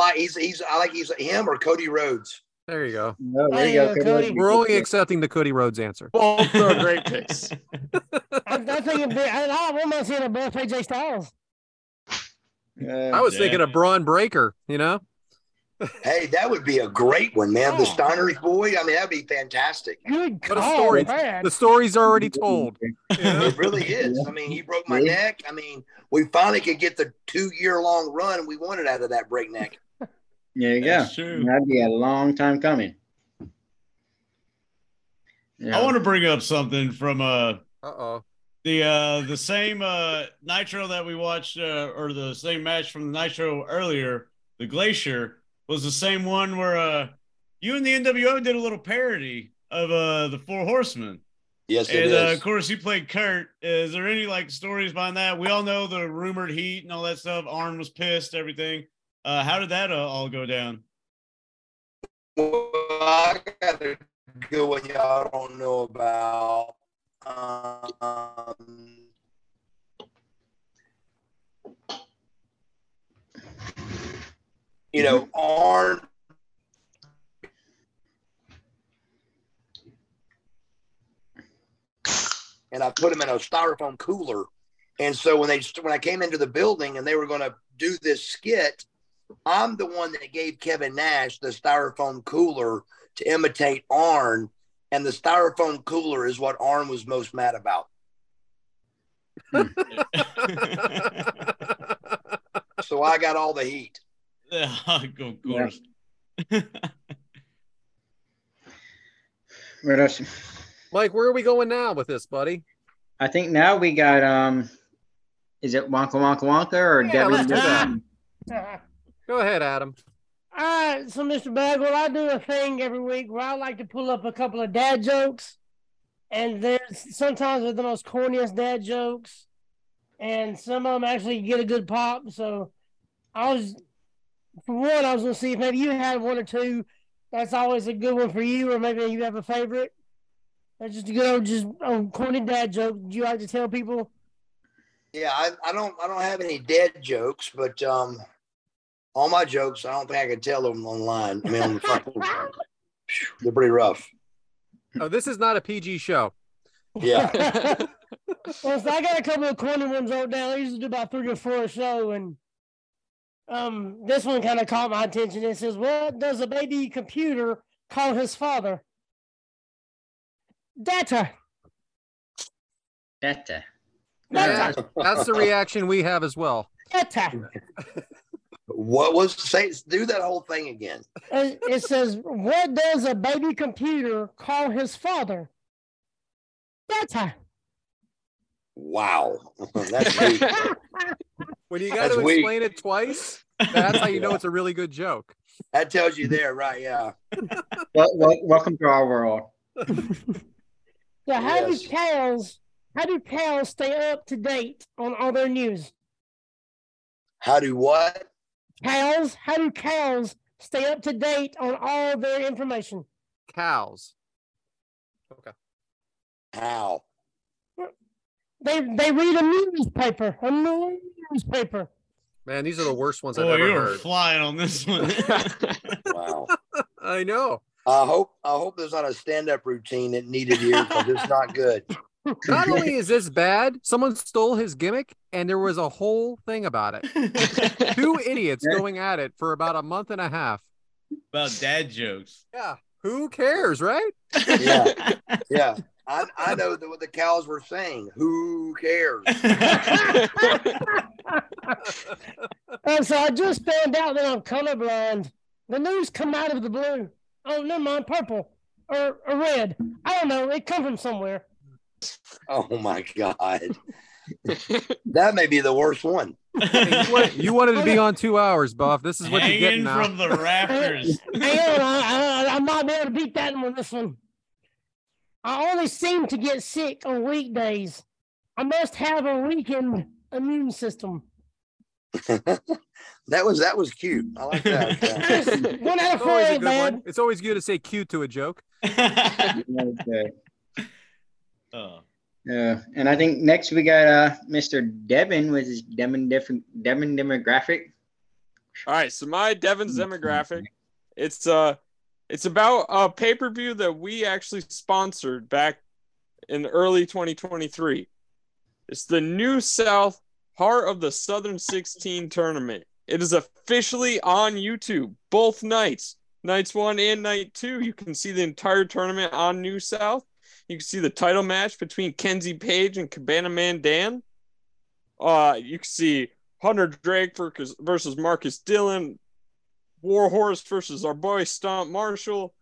like him or Cody Rhodes. There you go. No, there you go. Cody. We're only accepting the Cody Rhodes answer. Both are great picks. I thinking about AJ Styles. I was thinking of Braun Breaker, you know? Hey, that would be a great one, man. Oh. The Steiner's boy. I mean, that'd be fantastic. Good story. The story's already told. Yeah. It really is. I mean, he broke my neck. I mean, we finally could get the 2-year-long run we wanted out of that breakneck. There you go. True. That'd be a long time coming. Yeah. I want to bring up something from the same Nitro that we watched, or the same match from the Nitro earlier, the Glacier. Was the same one where you and the NWO did a little parody of the Four Horsemen. Yes, it is. And, of course, you played Kurt. Is there any, like, stories behind that? We all know the rumored heat and all that stuff. Arn was pissed, everything. How did that all go down? Well, I got a good one y'all don't know about. You know, Arn and I put him in a styrofoam cooler, and so when I came into the building and they were going to do this skit, I'm the one that gave Kevin Nash the styrofoam cooler to imitate Arn, and the styrofoam cooler is what Arn was most mad about. So I got all the heat. Of course. What else? Mike, where are we going now with this, buddy? I think now we got is it Wonka Wonka Wonka or Devin? Go ahead, Adam. All right, so Mr. Bagwell, I do a thing every week where I like to pull up a couple of dad jokes, and there's sometimes they're the most corniest dad jokes, and some of them actually get a good pop. So I was, for one, I was going to see if maybe you had one or two. That's always a good one for you, or maybe you have a favorite. That's just a good old, just corny dad joke. Do you like to tell people? Yeah, I don't have any dad jokes, but all my jokes, I don't think I could tell them online. I mean, on the front, they're pretty rough. Oh, this is not a PG show. Yeah. Well, so I got a couple of corner ones wrote down. I usually do about 3 or 4 a show, and this one kind of caught my attention. It says, "What does a baby computer call his father?" Data. Data. Data. That's the reaction we have as well. Data. What was say? Do that whole thing again. It says, "What does a baby computer call his father?" Data. Wow. That's deep. When you got to explain it twice, that's how you know it's a really good joke. That tells you there, right? Yeah. Welcome to our world. So how do pals stay up to date on all their news? How do what? Cows. How do cows stay up to date on all their information? Cows. Okay. How? They read a newspaper. A newspaper. Man, these are the worst ones I've ever heard. You're flying on this one. Wow. I know. I hope there's not a stand-up routine that needed here because it's not good. Not only is this bad, someone stole his gimmick, and there was a whole thing about it. 2 idiots going at it for about a month and a half. About dad jokes. Yeah. Who cares, right? Yeah. Yeah. I know what the cows were saying. Who cares? And so I just found out that I'm colorblind. The news come out of the blue. Oh, never mind, purple or red. I don't know. It come from somewhere. Oh, my God. That may be the worst one. You wanted to be on 2 hours, Buff. This is what you're getting now. Hanging from the rafters. I might be able to beat that one, this one. I only seem to get sick on weekdays. I must have a weakened immune system. that was cute. I like that. One out of 4, always a good one. It's always good to say cute to a joke. Oh. Yeah, and I think next we got Mr. Devin with his Devin demographic. All right, so my Devin's demographic, it's about a pay-per-view that we actually sponsored back in early 2023. It's the New South Heart of the Southern 16 tournament. It is officially on YouTube both nights. Nights 1 and night 2, you can see the entire tournament on New South. You can see the title match between Kenzie Page and Cabana Man Dan. You can see Hunter Drake versus Marcus Dillon, Warhorse versus our boy Stomp Marshall.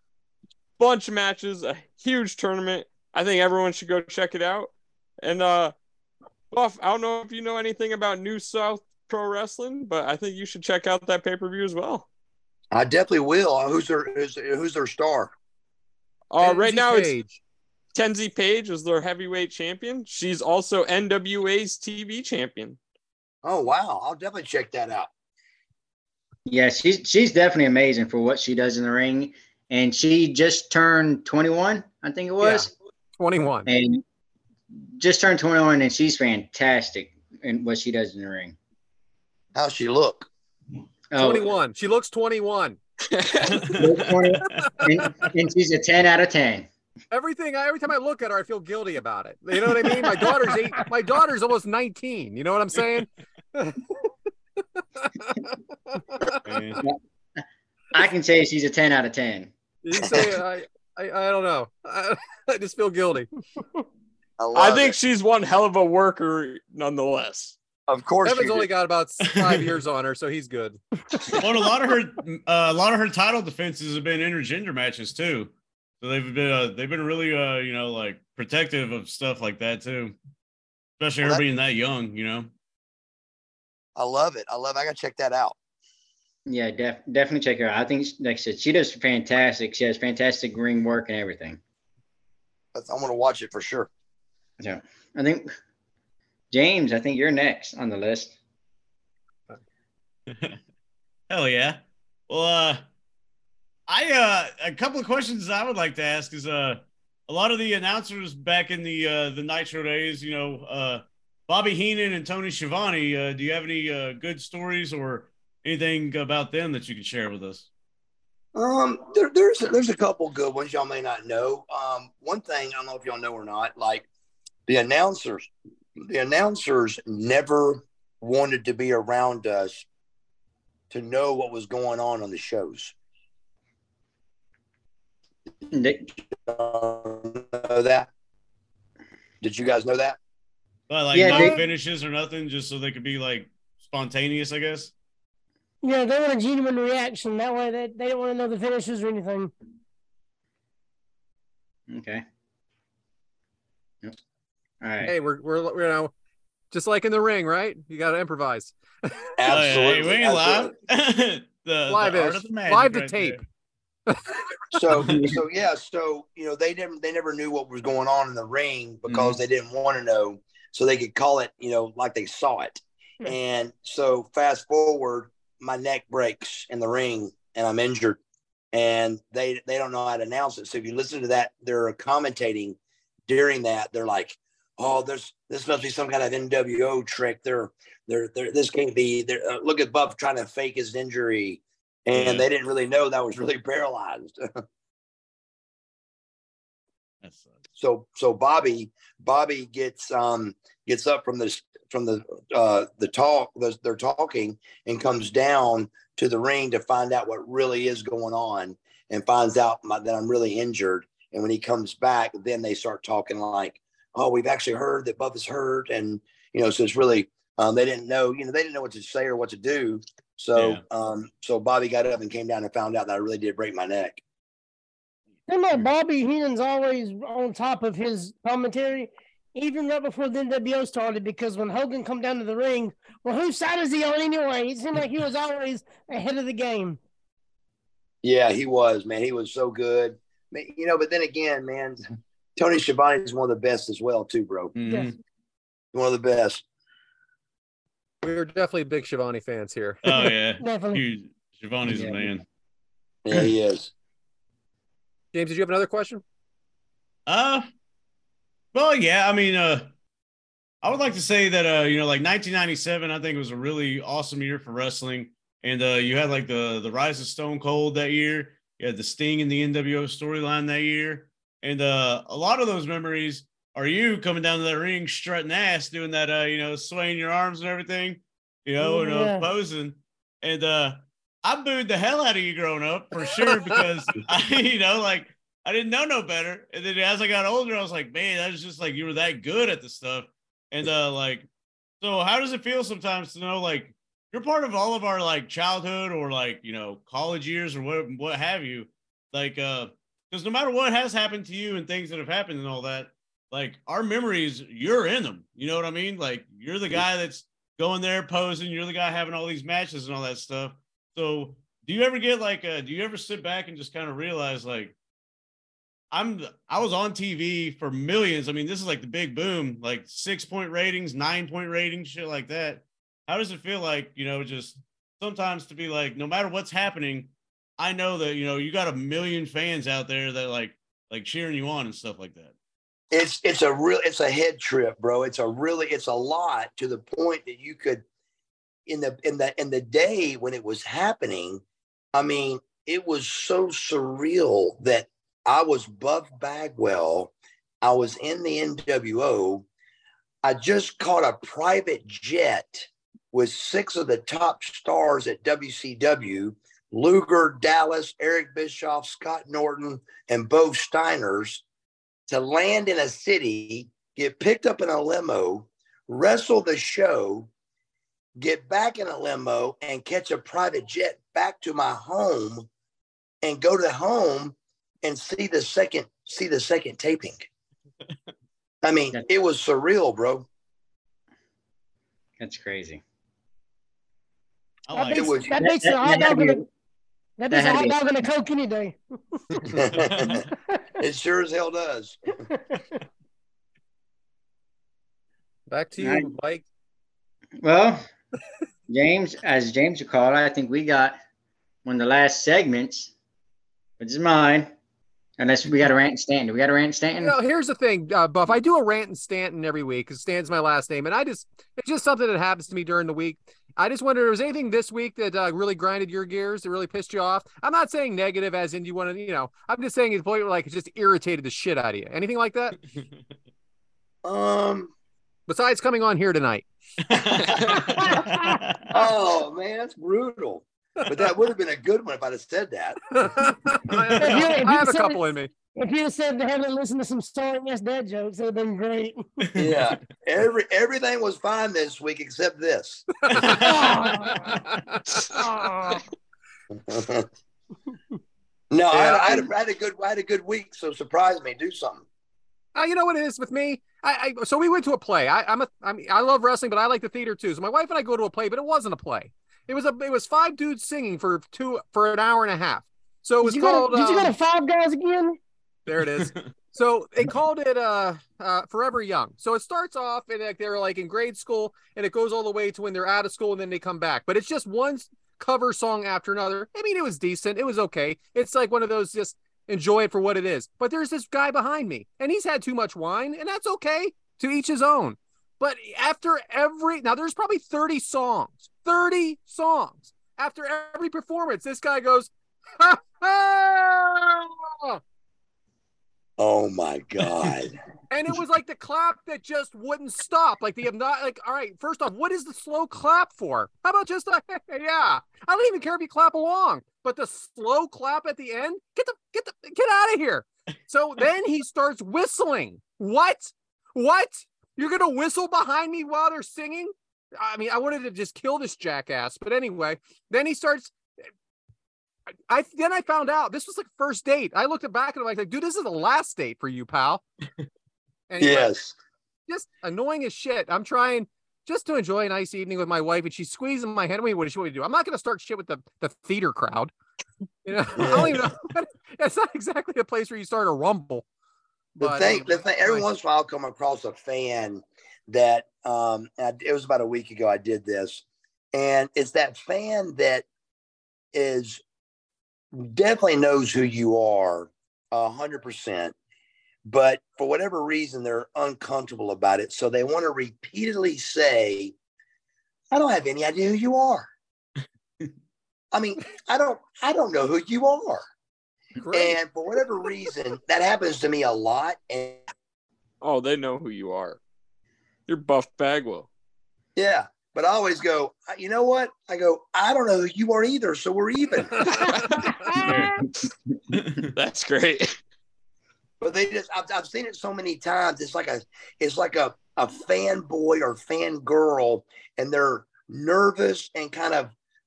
Bunch of matches, a huge tournament. I think everyone should go check it out. And Buff, I don't know if you know anything about New South Pro Wrestling, but I think you should check out that pay-per-view as well. I definitely will. Who's their star? Right now it's Kenzie Page is their heavyweight champion. She's also NWA's TV champion. Oh, wow. I'll definitely check that out. Yeah, she's definitely amazing for what she does in the ring. And she just turned 21, I think it was. Yeah, 21. And just turned 21, and she's fantastic in what she does in the ring. How's she look? 21. She looks 21. And she's a 10 out of 10. Every time I look at her, I feel guilty about it. You know what I mean? My daughter's 8. My daughter's almost 19. You know what I'm saying? I can say she's a 10 out of 10. You say I don't know. I just feel guilty. I think she's one hell of a worker, nonetheless. Of course, Kevin's only got about 5 years on her, so he's good. Well, a lot of her title defenses have been intergender matches too. So they've been really protective of stuff like that too, especially her being that young. You know, I love it. I gotta check that out. Yeah, definitely check her out. I think, like I said, she does fantastic. She has fantastic ring work and everything. I'm gonna watch it for sure. Yeah, I think James, I think you're next on the list. Hell yeah. Well, a couple of questions I would like to ask is, a lot of the announcers back in the Nitro days, Bobby Heenan and Tony Schiavone, do you have any good stories or anything about them that you can share with us? There's a couple good ones y'all may not know. One thing, I don't know if y'all know or not, like the announcers never wanted to be around us to know what was going on the shows. Did you know that? Did you guys know that? No finishes or nothing, just so they could be like spontaneous, I guess. Yeah, they want a genuine reaction. That way they don't want to know the finishes or anything. Okay. Yep. All right. Hey, we're now just like in the ring, right? You got to improvise. Absolutely. We ain't live. Live to tape. So they never knew what was going on in the ring because they didn't want to know, so they could call it, like they saw it. And so fast forward, my neck breaks in the ring and I'm injured, and they don't know how to announce it. So if you listen to that, they're commentating during that. They're like, oh, this must be some kind of NWO trick. This can't be. Look at Buff trying to fake his injury, and they didn't really know that was really paralyzed. So Bobby gets up they're talking, and comes down to the ring to find out what really is going on, and finds out that I'm really injured. And when he comes back, then they start talking like, oh, we've actually heard that Buff is hurt. And, so it's really, they didn't know what to say or what to do. So, so Bobby got up and came down and found out that I really did break my neck. You know, Bobby Heenan's always on top of his commentary, even right before the NWO started, because when Hogan come down to the ring, well, whose side is he on anyway? It seemed like he was always ahead of the game. Yeah, he was, man. He was so good. But then again, man, Tony Schiavone is one of the best as well, too, bro. Mm-hmm. Yeah. One of the best. We were definitely big Schiavone fans here. Oh, yeah. Definitely. Schiavone's a man. Yeah, he is. James, did you have another question? Well, yeah, I mean, I would like to say that, 1997, I think was a really awesome year for wrestling. And you had like the rise of Stone Cold that year. You had the Sting and the NWO storyline that year. And a lot of those memories are you coming down to that ring, strutting ass, doing that, swaying your arms and everything, and posing. And I booed the hell out of you growing up for sure, because I didn't know no better. And then as I got older, I was like, man, that was just like, you were that good at the stuff. And so how does it feel sometimes to know, like, you're part of all of our like childhood or like, college years or what have you, like, because no matter what has happened to you and things that have happened and all that, like our memories, you're in them. You know what I mean? Like you're the guy that's going there posing. You're the guy having all these matches and all that stuff. So do you ever get like, do you ever sit back and just kind of realize like, I was on TV for millions. I mean, this is like the big boom, like 6-point ratings, 9-point ratings, shit like that. How does it feel like, just sometimes to be like, no matter what's happening, I know that, you got a million fans out there that like cheering you on and stuff like that. It's a head trip, bro. It's a lot, to the point that you could, in the day when it was happening, I mean, it was so surreal that I was Buff Bagwell. I was in the NWO. I just caught a private jet with 6 of the top stars at WCW, Luger, Dallas, Eric Bischoff, Scott Norton, and Bo Steiners, to land in a city, get picked up in a limo, wrestle the show, get back in a limo, and catch a private jet back to my home, and go to home and see the second taping. I mean, it was surreal, bro. That's crazy. That makes a hot dog and a Coke any day. It sure as hell does. Back to you, Mike. Well, James, as James would call it, I think we got one of the last segments, which is mine. Unless we got a rant and Stanton. We got a rant and Stanton? No, here's the thing, Buff. I do a rant and Stanton every week because Stanton's my last name. And it's just something that happens to me during the week. I just wonder if there's anything this week that really grinded your gears, that really pissed you off. I'm not saying negative as in you want to, I'm just saying it's like it just irritated the shit out of you. Anything like that? Besides coming on here tonight. Oh, man, that's brutal. But that would have been a good one if I'd have said that. I have a couple in me. If you said they haven't listened to some Sorry Yes Dad jokes, it would have been great. Yeah. Everything was fine this week except this. Oh. Oh. No, yeah. I had a good week, so surprise me. Do something. You know what it is with me? So we went to a play. I love wrestling, but I like the theater too. So my wife and I go to a play, but it wasn't a play. It was five dudes singing for an hour and a half. So it was called. Did you go to Five Guys again? There it is. So they called it Forever Young. So it starts off and they're like in grade school, and it goes all the way to when they're out of school, and then they come back. But it's just one cover song after another. I mean, it was decent. It was okay. It's like one of those just enjoy it for what it is. But there's this guy behind me, and he's had too much wine, and that's okay. To each his own. But after now there's probably 30 songs. 30 songs. After every performance, this guy goes, ha, ha! Oh my God. And it was like the clap that just wouldn't stop. Like all right, first off, what is the slow clap for? How about just yeah. I don't even care if you clap along, but the slow clap at the end, get out of here. So then he starts whistling. What? You're going to whistle behind me while they're singing? I mean, I wanted to just kill this jackass. But anyway, then he starts. Then I found out this was like first date. I looked back and I'm like, dude, this is the last date for you, pal. Anyway, yes. Just annoying as shit. I'm trying just to enjoy a nice evening with my wife. And she's squeezing my hand. I mean, what does she want me to do? I'm not going to start shit with the theater crowd. Yeah. I don't even know. It's not exactly a place where you start a rumble. The thing, every once in a while, I'll come across a fan that it was about a week ago I did this, and it's that fan that is definitely knows who you are 100%, but for whatever reason they're uncomfortable about it, so they want to repeatedly say, "I don't have any idea who you are." I mean, I don't know who you are. Great. And for whatever reason, that happens to me a lot. And oh, they know who you are. You're Buff Bagwell. Yeah, but I always go, you know what? I go, I don't know who you are either, so we're even. That's great. But they just, I've seen it so many times. It's like a fanboy or fangirl, and they're nervous and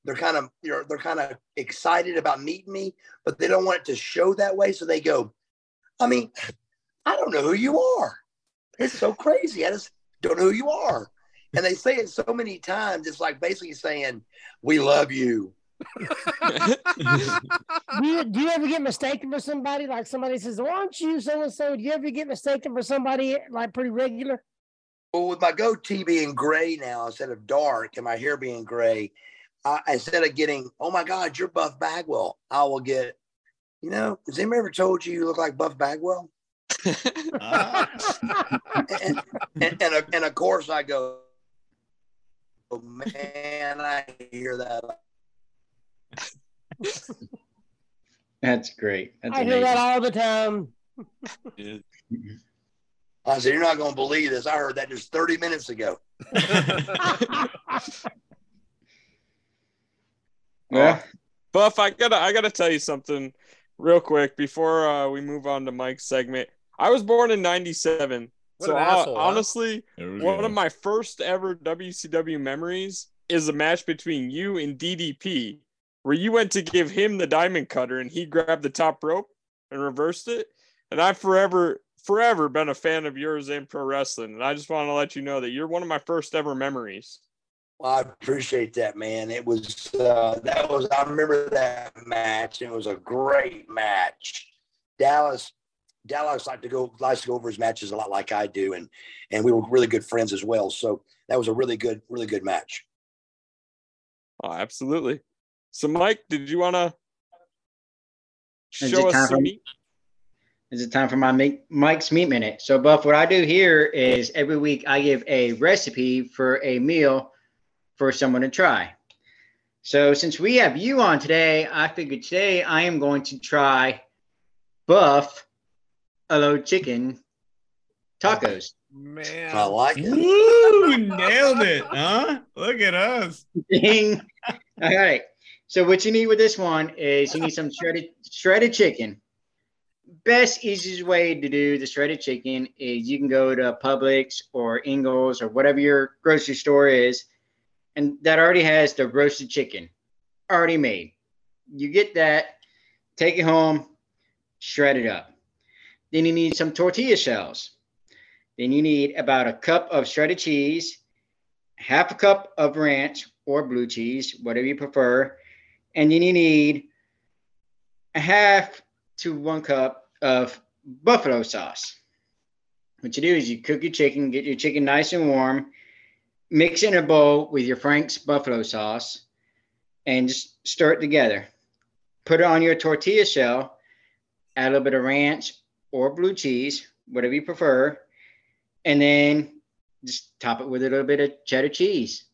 they're kind of excited about meeting me, but they don't want it to show that way. So they go, I mean, I don't know who you are. It's so crazy. I just don't know who you are. And they say it so many times. It's like basically saying, we love you. Do you ever get mistaken for somebody? Like somebody says, well, aren't you so-and-so? Do you ever get mistaken for somebody like pretty regular? Well, with my goatee being gray now instead of dark and my hair being gray, instead of getting, oh my God, you're Buff Bagwell, I will get, has anybody ever told you look like Buff Bagwell? And of course I go, oh man, I hear that. That's great. I hear that all the time. I said, you're not going to believe this. I heard that just 30 minutes ago. Yeah. Buff, I gotta tell you something real quick before we move on to Mike's segment. I was born in 97, so honestly, one of my first ever WCW memories is a match between you and DDP, where you went to give him the diamond cutter and he grabbed the top rope, and reversed it. And I've forever been a fan of yours in pro wrestling. And I just want to let you know that you're one of my first ever memories. Well, I appreciate that, man. It was, I remember that match. It was a great match. Dallas likes to go over his matches a lot like I do. And we were really good friends as well. So that was a really good match. Oh, absolutely. So Mike, did you want to show us some meat? Is it time for Mike's Meat Minute? So, Buff, what I do here is every week I give a recipe for a meal for someone to try. So, since we have you on today, I figured today I am going to try Buffalo Chicken Tacos. Man, I like it. Woo, nailed it, huh? Look at us. Ding. All right. So, what you need with this one is you need some shredded chicken. Best, easiest way to do the shredded chicken is you can go to Publix or Ingles or whatever your grocery store is, and that already has the roasted chicken already made. You get that, take it home, shred it up. Then you need some tortilla shells. Then you need about a cup of shredded cheese, half a cup of ranch or blue cheese, whatever you prefer, and then you need a half to 1 cup of buffalo sauce. What you do is you cook your chicken, get your chicken nice and warm, mix it in a bowl with your Frank's buffalo sauce, and just stir it together. Put it on your tortilla shell, add a little bit of ranch or blue cheese, whatever you prefer, and then just top it with a little bit of cheddar cheese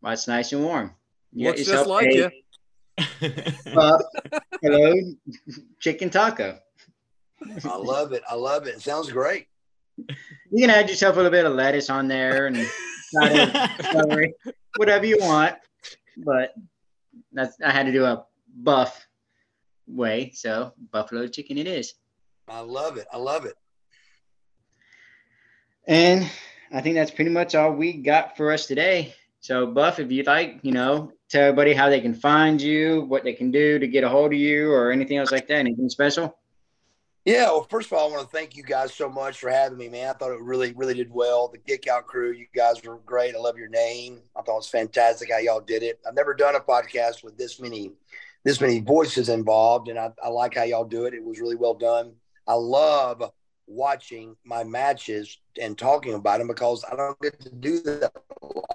while it's nice and warm. Looks just like you. Hello, chicken taco. I love it. I love it. It sounds great. You can add yourself a little bit of lettuce on there and whatever you want. But I had to do a buff way, so buffalo chicken it is. I love it. I love it. And I think that's pretty much all we got for us today. So, Buff, if you'd like, tell everybody how they can find you, what they can do to get a hold of you or anything else like that. Anything special? Yeah, well, first of all, I want to thank you guys so much for having me, man. I thought it really, really did well. The Kick Out crew, you guys were great. I love your name. I thought it was fantastic how y'all did it. I've never done a podcast with this many voices involved, and I like how y'all do it. It was really well done. I love watching my matches and talking about them because I don't get to do that a lot.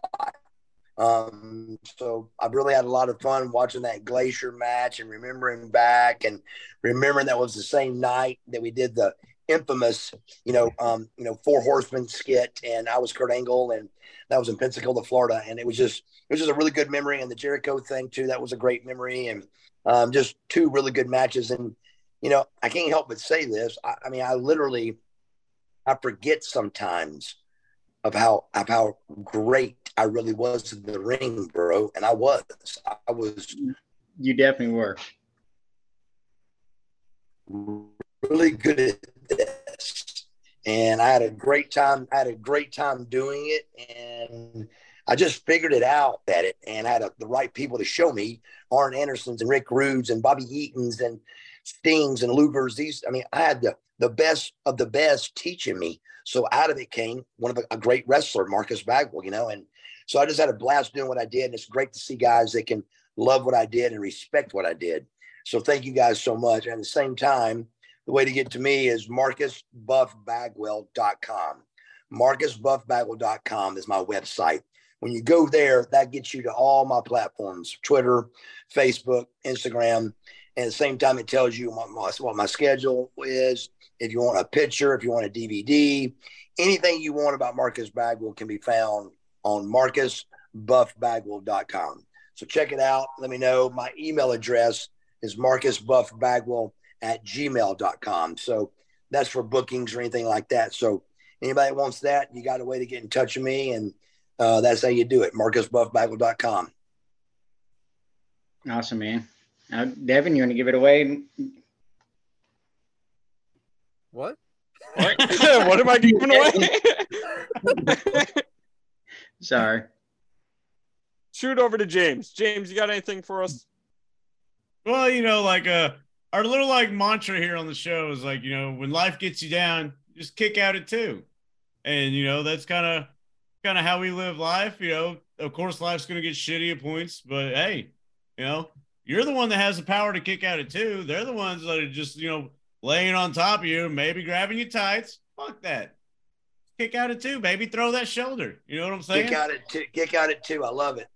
So I've really had a lot of fun watching that Glacier match and remembering back and remembering that was the same night that we did the infamous, Four Horsemen skit, and I was Kurt Angle, and that was in Pensacola, Florida. And it was just a really good memory, and the Jericho thing too. That was a great memory, and just two really good matches. And, I can't help but say this. I forget sometimes of how great I really was in the ring, bro. And I was. You definitely were. Really good at this. And I had a great time. Doing it. And I just figured it out at it. And I had the right people to show me. Arn Andersons and Rick Rudes and Bobby Heenans and Stings and Lugers. I had the best of the best teaching me. So out of it came a great wrestler, Marcus Bagwell, and so I just had a blast doing what I did. And it's great to see guys that can love what I did and respect what I did. So thank you guys so much. And at the same time, the way to get to me is marcusbuffbagwell.com. Marcusbuffbagwell.com is my website. When you go there, that gets you to all my platforms, Twitter, Facebook, Instagram. And at the same time, it tells you what my schedule is. If you want a picture, if you want a DVD, anything you want about Marcus Bagwell can be found on marcusbuffbagwell.com. So check it out. Let me know. My email address is marcusbuffbagwell@gmail.com. So that's for bookings or anything like that. So anybody that wants that, you got a way to get in touch with me. And that's how you do it, marcusbuffbagwell.com. Awesome, man. Now, Devin, you want to give it away? What? What am I giving away? Sorry. Shoot over to James. James, you got anything for us? Well, our little like mantra here on the show is like, you know, when life gets you down, just kick out at two. And, you know, that's kind of how we live life. You know, of course, life's going to get shitty at points, but hey, you know, you're the one that has the power to kick out at two. They're the ones that are just, you know, laying on top of you, maybe grabbing your tights. Fuck that. Kick out at two, baby. Throw that shoulder. You know what I'm saying? Kick out at two. Kick out at two. I love it.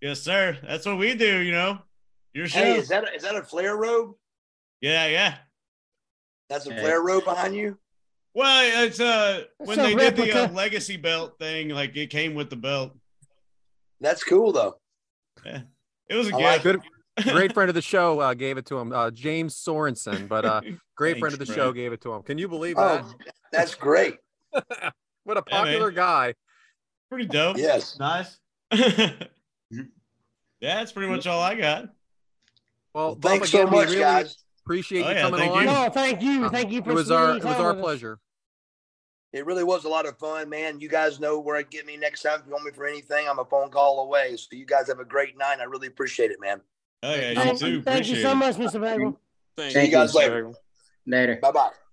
Yes, sir. That's what we do, you know. Your show. Hey, is that a flare robe? Yeah. That's a flare robe behind you? Well, it's when they did the legacy belt thing, like it came with the belt. That's cool, though. Yeah. It was a good, great friend of the show gave it to him. James Sorensen, but great friend of the show gave it to him. Can you believe that? That's great. What a popular guy. Pretty dope. Yes. Nice. That's pretty much all I got. Well, thanks so much, really guys. Appreciate you coming on. No, thank you. Thank you for it was our pleasure. It really was a lot of fun, man. You guys know where to get me next time. If you want me for anything, I'm a phone call away. So you guys have a great night. I really appreciate it, man. Oh, yeah, you too. Thank you so much, Mr. Bagwell. Thank you guys later. Later. Bye-bye.